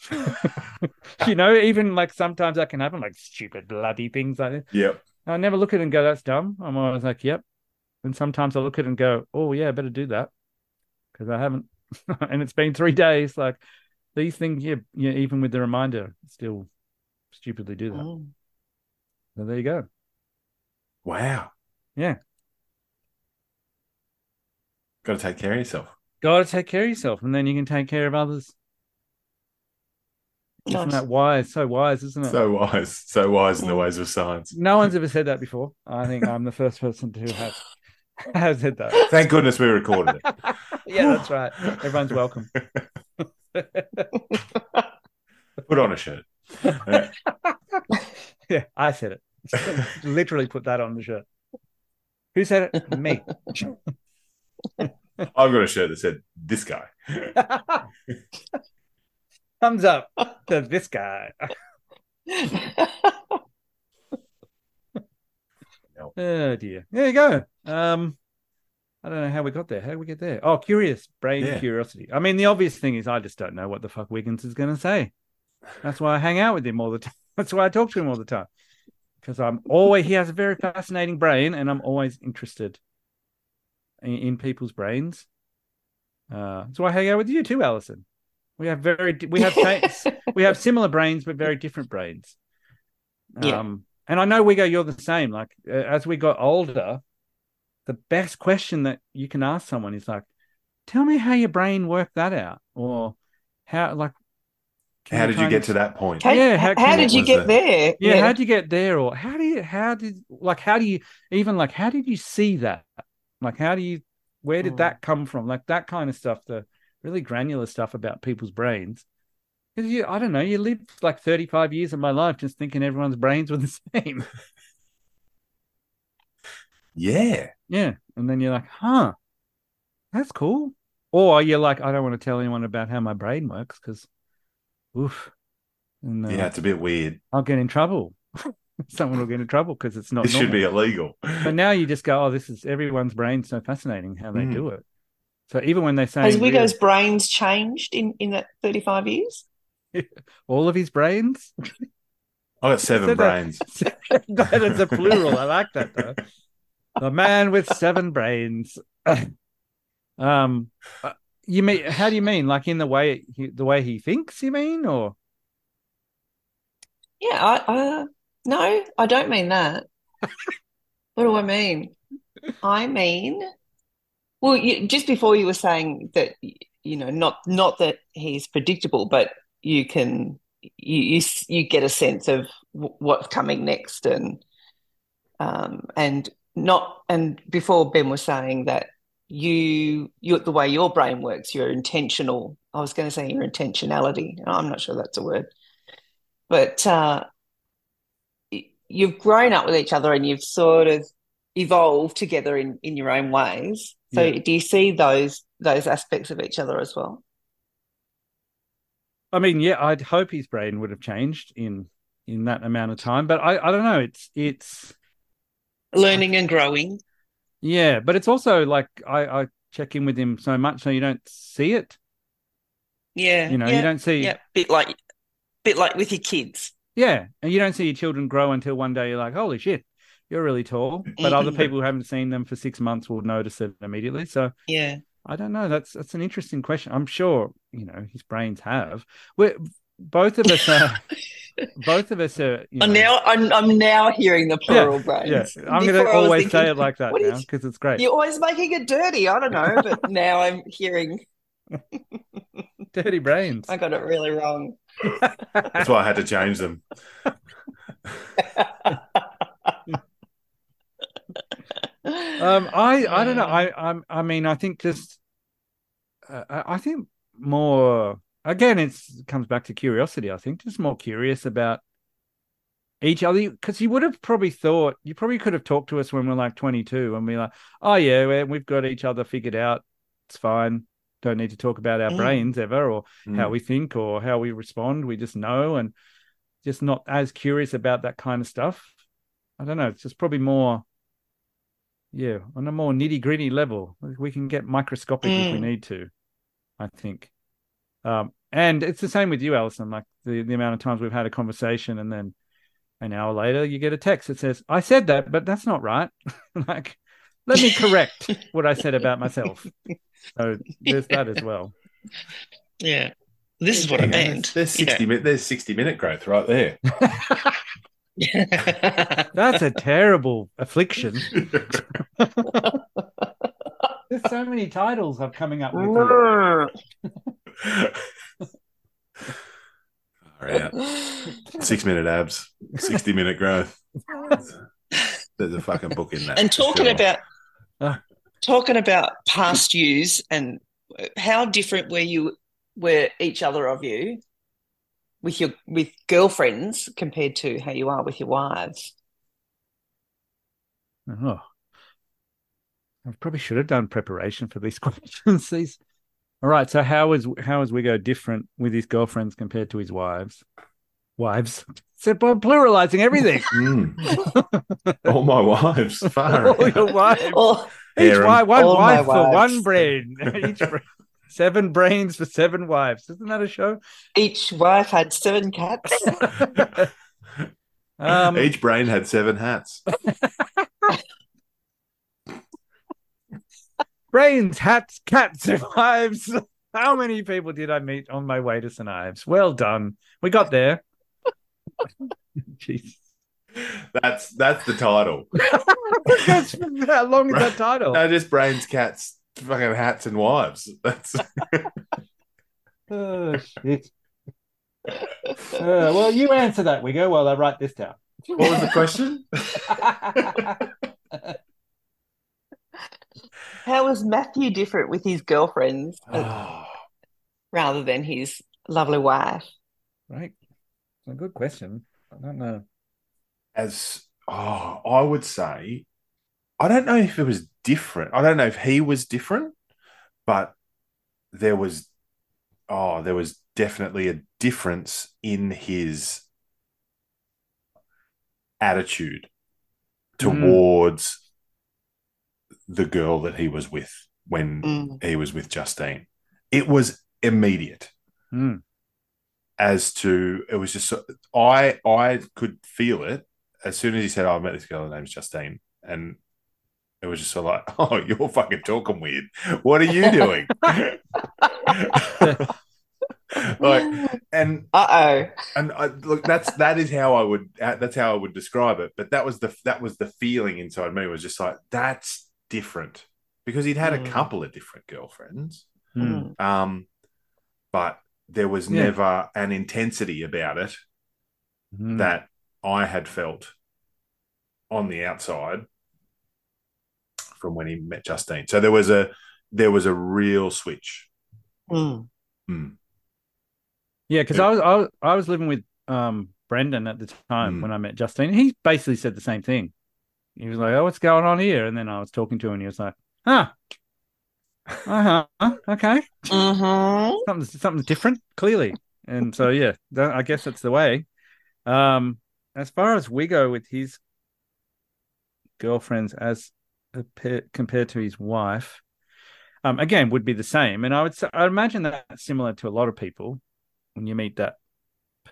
Even sometimes that can happen, stupid bloody things like that. Yep. I never look at it and go, "That's dumb." I'm always like, "Yep." And sometimes I look at it and go, "Oh yeah, I better do that," because I haven't. And it's been 3 days. Like these things, yeah, even with the reminder, still stupidly do that. Oh. So there you go. Wow. Yeah. Got to take care of yourself. And then you can take care of others. Nice. Isn't that wise? So wise, isn't it? So wise in the ways of science. No one's ever said that before. I think I'm the first person to have said that. Thank goodness we recorded it. Yeah, that's right. Everyone's welcome. Put on a shirt. Yeah, I said it. Literally put that on the shirt. Who said it? Me. I've got a shirt that said, this guy. Thumbs up to this guy. Oh, dear. There you go. I don't know how we got there. How did we get there? Oh, curiosity. I mean, the obvious thing is I just don't know what the fuck Wiggins is going to say. That's why I hang out with him all the time. That's why I talk to him all the time. Because he has a very fascinating brain, and I'm always interested in people's brains. So I hang out with you too, Alison. We have similar brains, but very different brains. And I know, Wiggo, you're the same. Like as we got older, the best question that you can ask someone is like, "Tell me how your brain worked that out," or "How like how did you get to that point?" Yeah, how did you get there? Yeah, how did you get there? Or how did you see that? Like where did that come from? Like that kind of stuff. The really granular stuff about people's brains. Because you lived like 35 years of my life just thinking everyone's brains were the same. Yeah. Yeah. And then you're like, huh, that's cool. Or you're like, I don't want to tell anyone about how my brain works because, oof. And, it's a bit weird. I'll get in trouble. Someone will get in trouble because it's not normal. It should be illegal. But now you just go, oh, this is everyone's brain's so fascinating how they do it. So even when they say... Has Wiggo's brains changed in that 35 years? All of his brains? I got 7 brains. That is a plural. I like that, though. The man with 7 brains. You mean? How do you mean? Like in the way he thinks, you mean? Or? Yeah, no, I don't mean that. What do I mean? I mean... Well, just before you were saying that, not that he's predictable, but you can you get a sense of what's coming next, and before Ben was saying that you the way your brain works, you're intentional. I was going to say your intentionality. I'm not sure that's a word, but you've grown up with each other and you've sort of evolved together in your own ways. So do you see those aspects of each other as well? I mean, yeah, I'd hope his brain would have changed in that amount of time. But I don't know. It's learning and growing. Yeah, but it's also like I check in with him so much so you don't see it. Yeah. You don't see... Yeah, bit like with your kids. Yeah, and you don't see your children grow until one day you're like, holy shit. You're really tall, but other people who haven't seen them for 6 months will notice it immediately. So yeah, I don't know. That's an interesting question. I'm sure his brains have. Both of us are. I'm now hearing the plural brains. Yeah. I'm going to always say it like that now because it's great. You're always making it dirty. I don't know, but now I'm hearing dirty brains. I got it really wrong. That's why I had to change them. I don't know. I think just I think more again. It comes back to curiosity. I think just more curious about each other because you would have probably thought you probably could have talked to us when we're like 22 and we're like, oh yeah, we've got each other figured out. It's fine. Don't need to talk about our brains ever or how we think or how we respond. We just know and just not as curious about that kind of stuff. I don't know. It's just probably more. Yeah, on a more nitty-gritty level. We can get microscopic if we need to, I think. And it's the same with you, Alison, like the amount of times we've had a conversation and then an hour later you get a text that says, I said that, but that's not right. Like, let me correct what I said about myself. So there's that as well. Yeah. This is what I meant. There's 60-minute growth right there. That's a terrible affliction. There's so many titles I'm coming up with. All right, 6 minute abs, 60 minute growth. There's a fucking book in that. And talking about past yous and how different were each other of you with girlfriends compared to how you are with your wives. Oh, I probably should have done preparation for these questions. All right, so how is Wiggo different with his girlfriends compared to his wives? Wives. Except by pluralizing everything. All my wives. Far all out. Your wives. One all wife for one brain. Each brain. 7 brains for 7 wives. Isn't that a show? Each wife had 7 cats. Each brain had 7 hats. Brains, hats, cats, and wives. How many people did I meet on my way to St. Ives? Well done. We got there. Jeez. That's the title. How long is that title? No, just brains, cats, fucking hats, and wives. That's oh shit. Well, you answer that, Wiggo, while I write this down. What was the question? How is Matthew different with his girlfriends rather than his lovely wife? Right. A good question. I don't know. I would say, I don't know if it was different. I don't know if he was different, but there was definitely a difference in his attitude towards the girl that he was with when he was with Justine. It was immediate. As to, it was just, I could feel it as soon as he said, I met this girl, her name's Justine. And it was just sort of like, oh, you're fucking talking weird. What are you doing? Like, and uh-oh. And look, that's how I would describe it. But that was the feeling inside me. It was just like, that's different, because he'd had a couple of different girlfriends. But there was never an intensity about it that I had felt on the outside from when he met Justine. So there was a real switch. Yeah, because I was living with Brendan at the time when I met Justine. He basically said the same thing. He was like, "Oh, what's going on here?" And then I was talking to him, and he was like, "Huh." Okay. Something's different, clearly. And so, yeah, I guess that's the way. As far as Wiggo with his girlfriends as compared to his wife, again, would be the same. And I imagine that's similar to a lot of people. When you meet that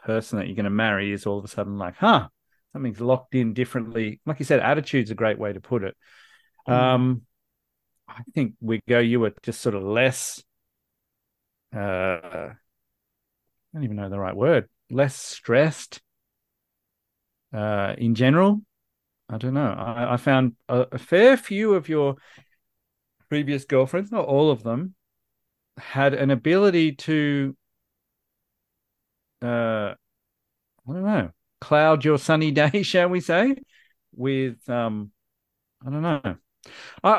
person that you're going to marry, is all of a sudden like, huh, something's locked in differently. Like you said, attitude's a great way to put it. I think Wiggo, you were just sort of less, I don't even know the right word, less stressed in general. I don't know. I found a fair few of your previous girlfriends, not all of them, had an ability to, I don't know, cloud your sunny day, shall we say, with, I don't know.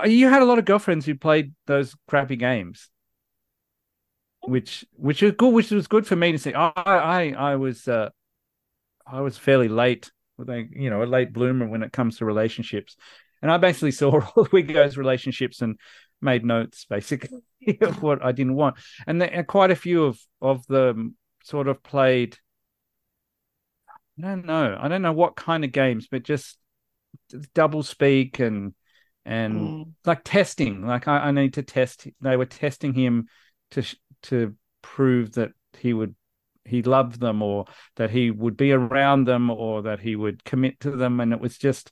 You had a lot of girlfriends who played those crappy games, which was good. Which was good for me to see. I was fairly late, a late bloomer when it comes to relationships, and I basically saw all Wiggo's relationships and made notes basically of what I didn't want. And quite a few of them sort of played. I don't know what kind of games, but just double speak and like testing, like I need to test. They were testing him to prove that he loved them, or that he would be around them, or that he would commit to them. And it was just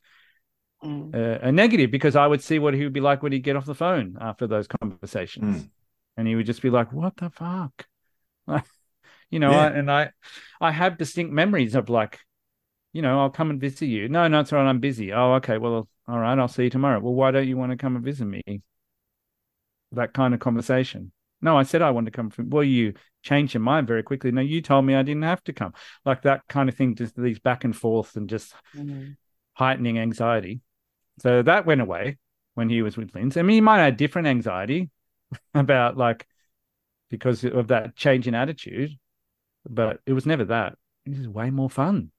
a negative, because I would see what he would be like when he'd get off the phone after those conversations. And he would just be like, what the fuck? Like, I have distinct memories of like, I'll come and visit you. No, it's all right, I'm busy. Oh, okay, well, all right, I'll see you tomorrow. Well, why don't you want to come and visit me? That kind of conversation. No, I said I wanted to come from. Well, you changed your mind very quickly. No, you told me I didn't have to come. Like that kind of thing, just these back and forth and just heightening anxiety. So that went away when he was with Linz. I mean, he might have different anxiety about like because of that change in attitude, but it was never that. It was way more fun.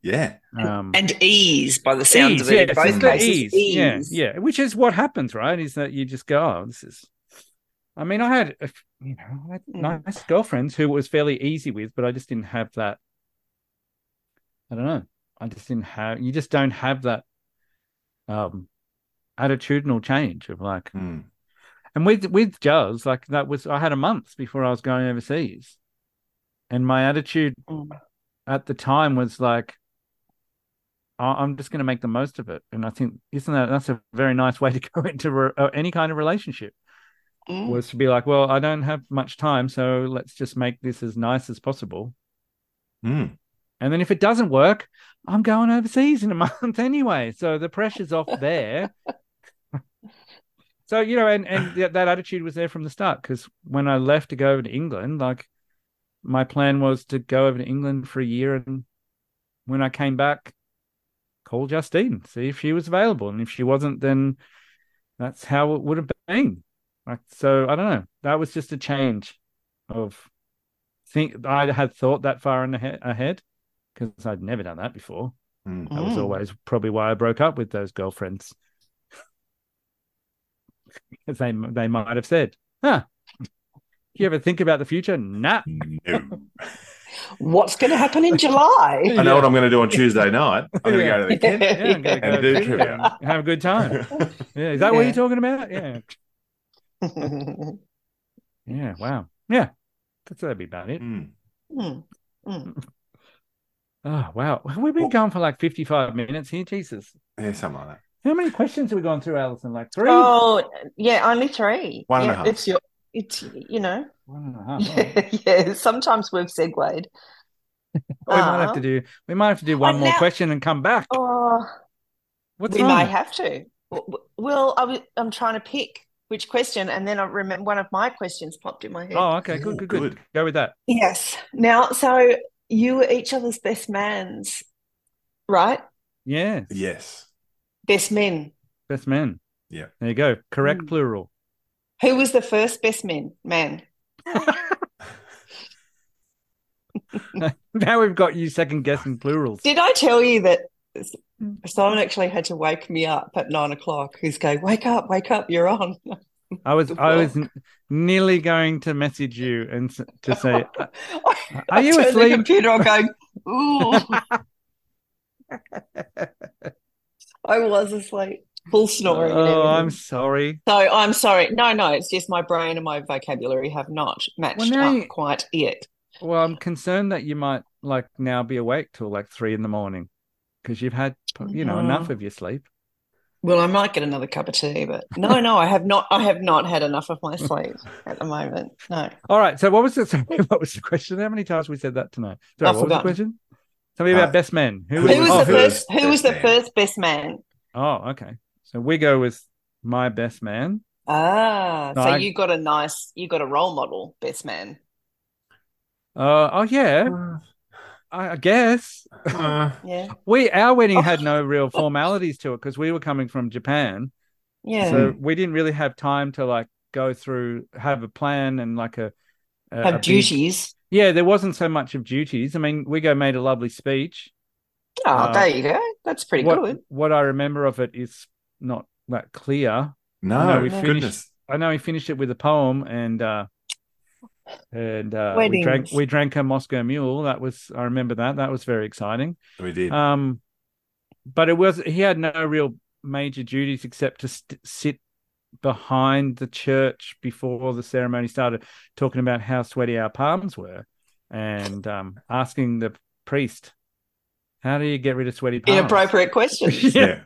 Yeah. And ease by the sounds of it. Yeah, both cases, ease. Yeah, yeah. Which is what happens, right? Is that you just go, oh, this is. I mean, I had, nice girlfriends who it was fairly easy with, but I just didn't have that. I don't know. You just don't have that attitudinal change of like. And with Jules, like that was, I had a month before I was going overseas. And my attitude at the time was like, I'm just going to make the most of it. And I think, that's a very nice way to go into any kind of relationship. Was to be like, well, I don't have much time, so let's just make this as nice as possible. And then if it doesn't work, I'm going overseas in a month anyway. So the pressure's off there. So, and that attitude was there from the start because when I left to go over to England, like my plan was to go over to England for a year. And when I came back, call Justine, see if she was available. And if she wasn't, then that's how it would have been. So I don't know. That was just a change of think. I had thought that far ahead because I'd never done that before. That was always probably why I broke up with those girlfriends. Because they might have said, "Huh? You ever think about the future? Nah. No. What's going to happen in July? I know what I'm going to do on Tuesday night. I'm going to go to the kid and do trivia. Have a good time. Yeah, is that what you're talking about? Yeah." Yeah, wow. Yeah, that'd be about it. Oh, wow. We've been going for like 55 minutes here, Jesus. Yeah, something like that. How many questions have we gone through, Alison? Like three? Oh, yeah, only three. One and a half. It's you know. 1.5. Yeah, yeah, sometimes we've segued. We might have to do one more question and come back. We may have to. Well, I'm trying to pick. Which question? And then I remember one of my questions popped in my head. Oh, okay, good. Go with that. Yes. Now, so you were each other's best mans, right? Yeah. Yes. Best men. Best men. Yeah. There you go. Correct plural. Who was the first best man? Now we've got you second-guessing plurals. Did I tell you that Simon actually had to wake me up at 9:00. He's going, wake up, you're on. I was nearly going to message you and to say, are you asleep? The computer, I'm going, ooh. I was asleep. Full snoring. Oh, I'm sorry. So I'm sorry. No, it's just my brain and my vocabulary have not matched up quite yet. Well, I'm concerned that you might like now be awake till like 3 a.m. because you've had, enough of your sleep. Well, I might get another cup of tea, but no, I have not had enough of my sleep at the moment. No. All right. So what was the question? How many times we said that tonight? Sorry, what was the question? Tell me about best man. Who was the first best man? Oh, okay. So Wiggo was my best man. Ah, so you got a role model best man. I guess. Yeah. Our wedding had no real formalities to it because we were coming from Japan. Yeah. So we didn't really have time to like go through, have a plan and like have duties. Yeah, there wasn't so much of duties. I mean, Wiggo made a lovely speech. Oh, there you go. That's pretty good. What I remember of it is not that clear. I know he finished it with a poem and we drank a Moscow Mule. I remember that. That was very exciting. We did. But he had no real major duties except to sit behind the church before the ceremony started, talking about how sweaty our palms were, and asking the priest, "How do you get rid of sweaty palms?" Inappropriate questions. Yeah.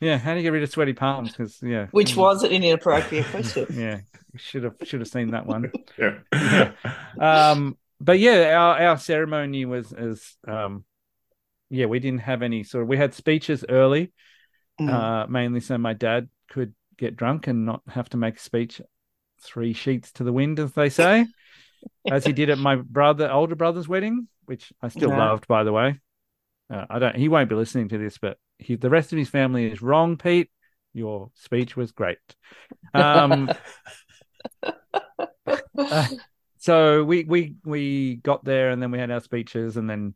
Yeah. How do you get rid of sweaty palms? Because which was an inappropriate question. Yeah. Should have seen that one. Yeah. But yeah, our ceremony was as we didn't have any sort of. We had speeches early, mainly so my dad could get drunk and not have to make a speech three sheets to the wind, as they say, as he did at my older brother's wedding, which I still loved, by the way. He won't be listening to this, but the rest of his family is wrong, Pete. Your speech was great. So we got there, and then we had our speeches, and then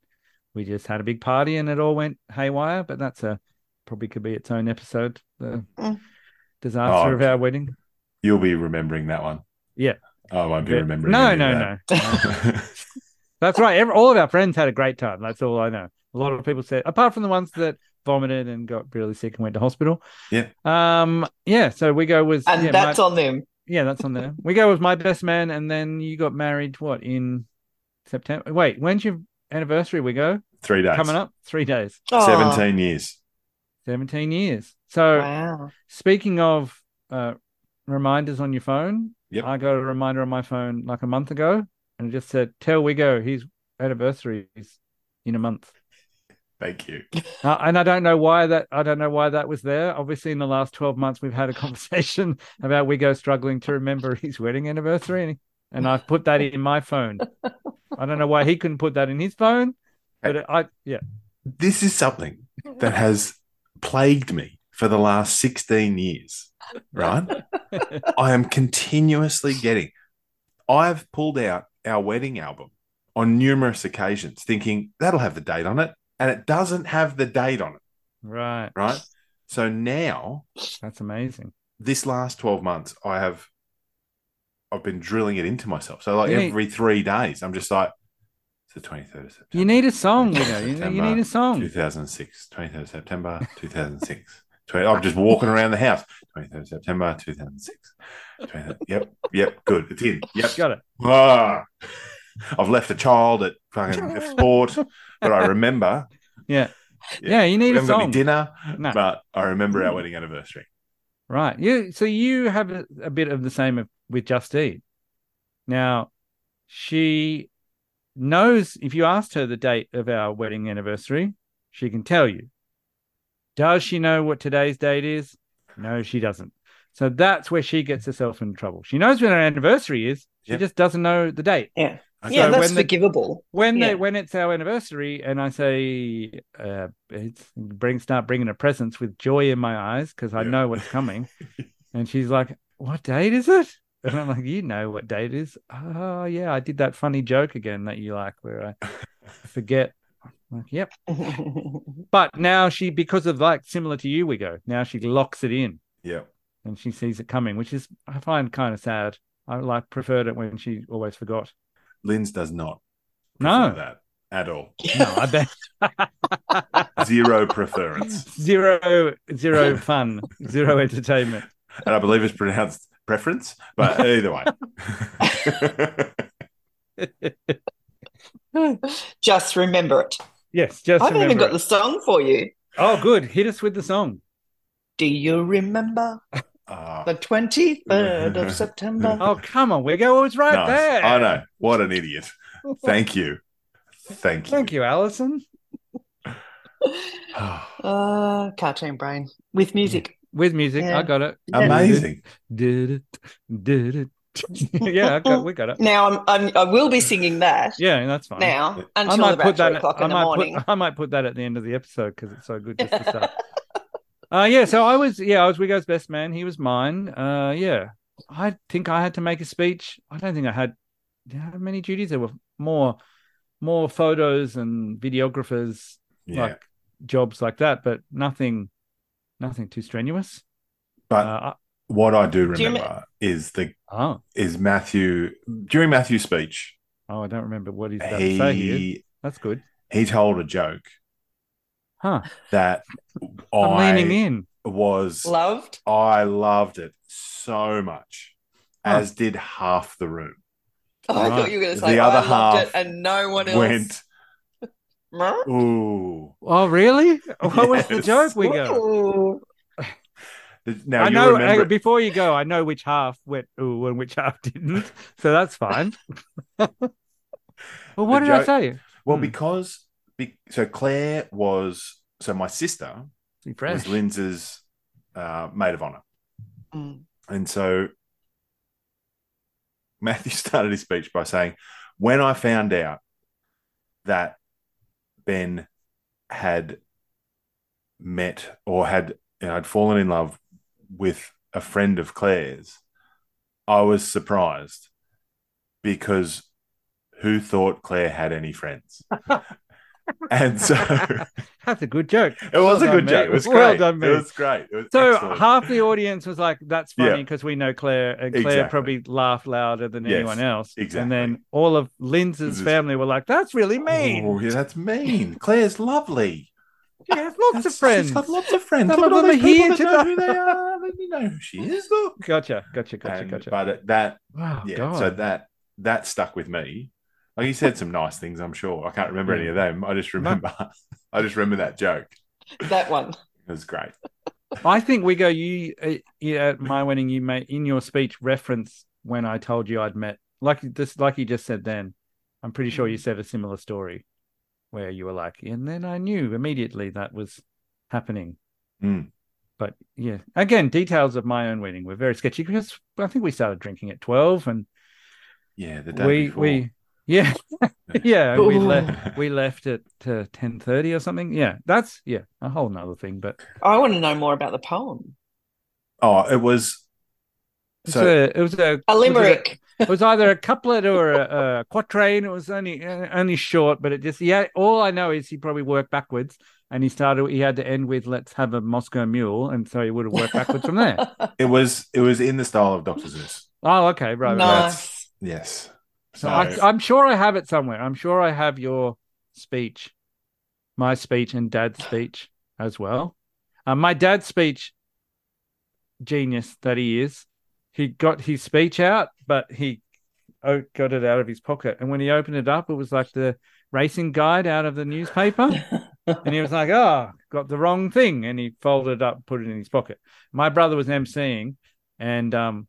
we just had a big party, and it all went haywire. But that's probably could be its own episode. The disaster of our wedding. You'll be remembering that one. Yeah. I won't be remembering. No. That's right. All of our friends had a great time. That's all I know. A lot of people said, apart from the ones that vomited and got really sick and went to hospital. Yeah. So Wiggo was. And that's on them. Yeah, that's on there. Wiggo was my best man, and then you got married, what, in September? Wait, when's your anniversary, Wiggo? 3 days. Coming up? 3 days. Aww. 17 years. 17 years. So speaking of reminders on your phone, I got a reminder on my phone like a month ago, and it just said, tell Wiggo his anniversary is in a month. Thank you. And I don't know why that was there. Obviously, in the last 12 months, we've had a conversation about Wiggo struggling to remember his wedding anniversary, and I've put that in my phone. I don't know why he couldn't put that in his phone, but this is something that has plagued me for the last 16 years, right? I am continuously getting. I've pulled out our wedding album on numerous occasions thinking that'll have the date on it. And it doesn't have the date on it. Right. So now. That's amazing. This last 12 months, I've been drilling it into myself. So every 3 days, I'm just like, it's the 23rd of September. You need a song, you need a song. 2006, 23rd of September, 2006. I'm just walking around the house. 23rd of September, 2006. 23rd. Yep, good. It's in. Yep. Got it. Ah. I've left a child at fucking sport, but I remember. Yeah, you need a song. I remember dinner, but I remember our wedding anniversary. Right. So you have a bit of the same with Justine. Now, she knows if you asked her the date of our wedding anniversary, she can tell you. Does she know what today's date is? No, she doesn't. So that's where she gets herself in trouble. She knows when her anniversary is. She just doesn't know the date. Yeah. Okay. Yeah, so that's forgivable. When it's our anniversary, and I say, start bringing her presents with joy in my eyes because I know what's coming, and she's like, "What date is it?" And I'm like, "You know what date it is? Oh yeah, I did that funny joke again that you like where I forget." I'm like, yep. But now she, because of similar to you, Wiggo. Now she locks it in. Yeah, and she sees it coming, which is I find kind of sad. I preferred it when she always forgot. Linz does not prefer that at all. No, I bet. Zero preference. Zero fun. Zero entertainment. And I believe it's pronounced preference, but either way. Just remember it. Yes, just remember it. I haven't even got the song for you. Oh, good. Hit us with the song. Do you remember? The 23rd of September. Oh, come on, Wiggo. It was right there. I know. What an idiot. Thank you. Thank you, Alison. Cartoon brain. With music. With music. Yeah. I got it. Amazing. Did it. We got it. Now I will be singing that. Yeah, that's fine. Now, until about 3 o'clock in the morning. I might put that at the end of the episode because it's so good just to start. So I was Wiggo's best man. He was mine. I think I had to make a speech. I don't think I had many duties. There were more photos and videographers like jobs like that, but nothing too strenuous. But what I do remember is Matthew during Matthew's speech. Oh, I don't remember what he's about to say here. That's good. He told a joke. Huh. That I loved it so much, as did half the room. Oh, I thought you were going to say the other half it and no one else went. Ooh. Oh, really? What was the joke? Wiggo? Now I know. Before you go, I know which half went ooh and which half didn't. So that's fine. Well, what did I say? Well, because. So Claire my sister was Linz's maid of honour. Mm. And so Matthew started his speech by saying, when I found out that Ben had met or had, you know, had fallen in love with a friend of Claire's, I was surprised because who thought Claire had any friends? And so that's a good joke. It was a good joke. It was great. Well done, mate. It was great. So excellent. Half the audience was like, "That's funny," because we know Claire, and Claire probably laughed louder than anyone else. Exactly. And then all of Linz's family were like, "That's really mean. Oh, yeah, that's mean. Claire's lovely. She has lots of friends. She's got lots of friends. Some of them are here to know who they are. They know who she is, though." Gotcha. But that, so that stuck with me. Like he said some nice things, I'm sure. I can't remember any of them. I just remember that joke. That one. It was great. I think Wiggo, you at my wedding, you made in your speech reference when I told you I'd met, like you just said then. I'm pretty sure you said a similar story where you were like, and then I knew immediately that was happening. Mm. But yeah, again, details of my own wedding were very sketchy because I think we started drinking at 12 and the day before. We left at 10:30 or something. Yeah, that's a whole nother thing. But I want to know more about the poem. Oh, it was a limerick. It was either a couplet or a quatrain. It was only short, but it just all I know is he probably worked backwards, and he had to end with "Let's have a Moscow mule," and so he would have worked backwards from there. It was in the style of Dr. Zeus. Oh, okay, right. Nice. Yes. So I'm sure I have it somewhere. I'm sure I have your speech, my speech, and Dad's speech as well. My dad's speech, genius that he is, he got his speech out, but he got it out of his pocket. And when he opened it up, it was like the racing guide out of the newspaper. And he was like, oh, got the wrong thing. And he folded it up, put it in his pocket. My brother was emceeing, and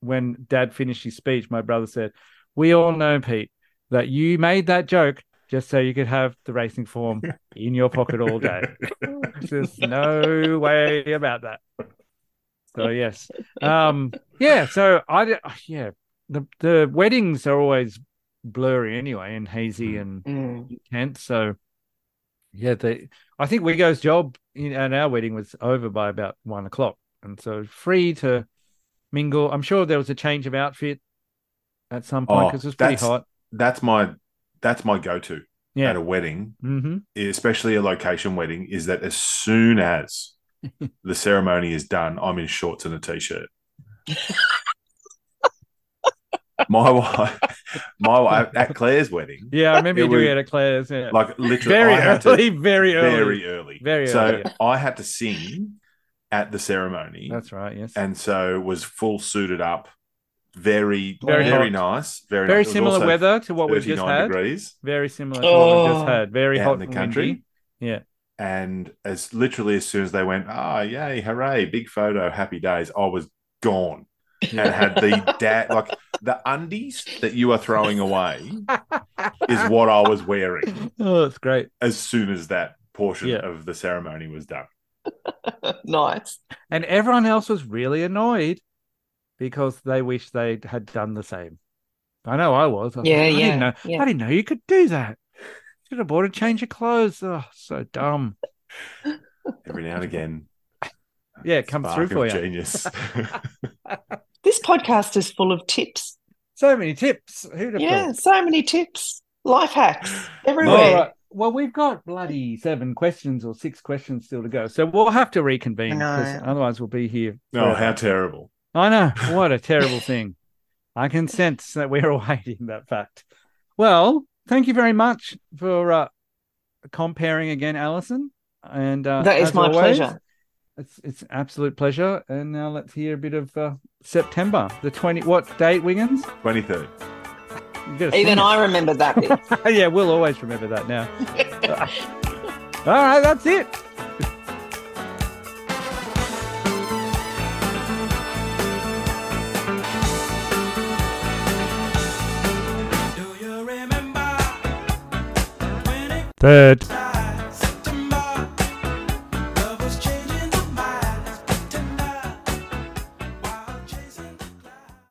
when Dad finished his speech, my brother said, we all know, Pete, that you made that joke just so you could have the racing form in your pocket all day. There's no way about that. So, yes. The weddings are always blurry anyway and hazy and intense. So, yeah, I think Wiggo's job at our wedding was over by about 1 o'clock. And so free to mingle. I'm sure there was a change of outfit at some point because it was pretty hot. That's my go-to at a wedding, especially a location wedding, is that as soon as the ceremony is done, I'm in shorts and a T-shirt. My wife at Claire's wedding. Yeah, I remember you doing it at Claire's. Yeah. Like literally very early. So I had to sing at the ceremony. That's right, yes. And so was full suited up, very nice. Very nice. Similar weather to what we've just had. Degrees. Very similar to what we've just had. Very hot in the country. Windy. Yeah. And as literally as soon as they went, yay, hooray, big photo, happy days, I was gone. And had the like the undies that you are throwing away is what I was wearing. Oh, that's great. As soon as that portion of the ceremony was done. Nice. And everyone else was really annoyed because they wished they had done the same. I know I was. I didn't know you could do that. Should have bought a change of clothes. Oh, so dumb. Every now and again. Yeah, it comes through for you. Genius. This podcast is full of tips. So many tips. Who'd have thought? So many tips. Life hacks everywhere. Well, we've got bloody 7 questions or 6 questions still to go. So we'll have to reconvene because otherwise we'll be here. Oh, how terrible. I know. What a terrible thing. I can sense that we're all hating that fact. Well, thank you very much for comparing again, Alison. And that is my pleasure. It's an absolute pleasure. And now let's hear a bit of September. The 20th, what date, Wiggins? 23rd. Even I remember that bit. Yeah, we'll always remember that now. All right, that's it. Third.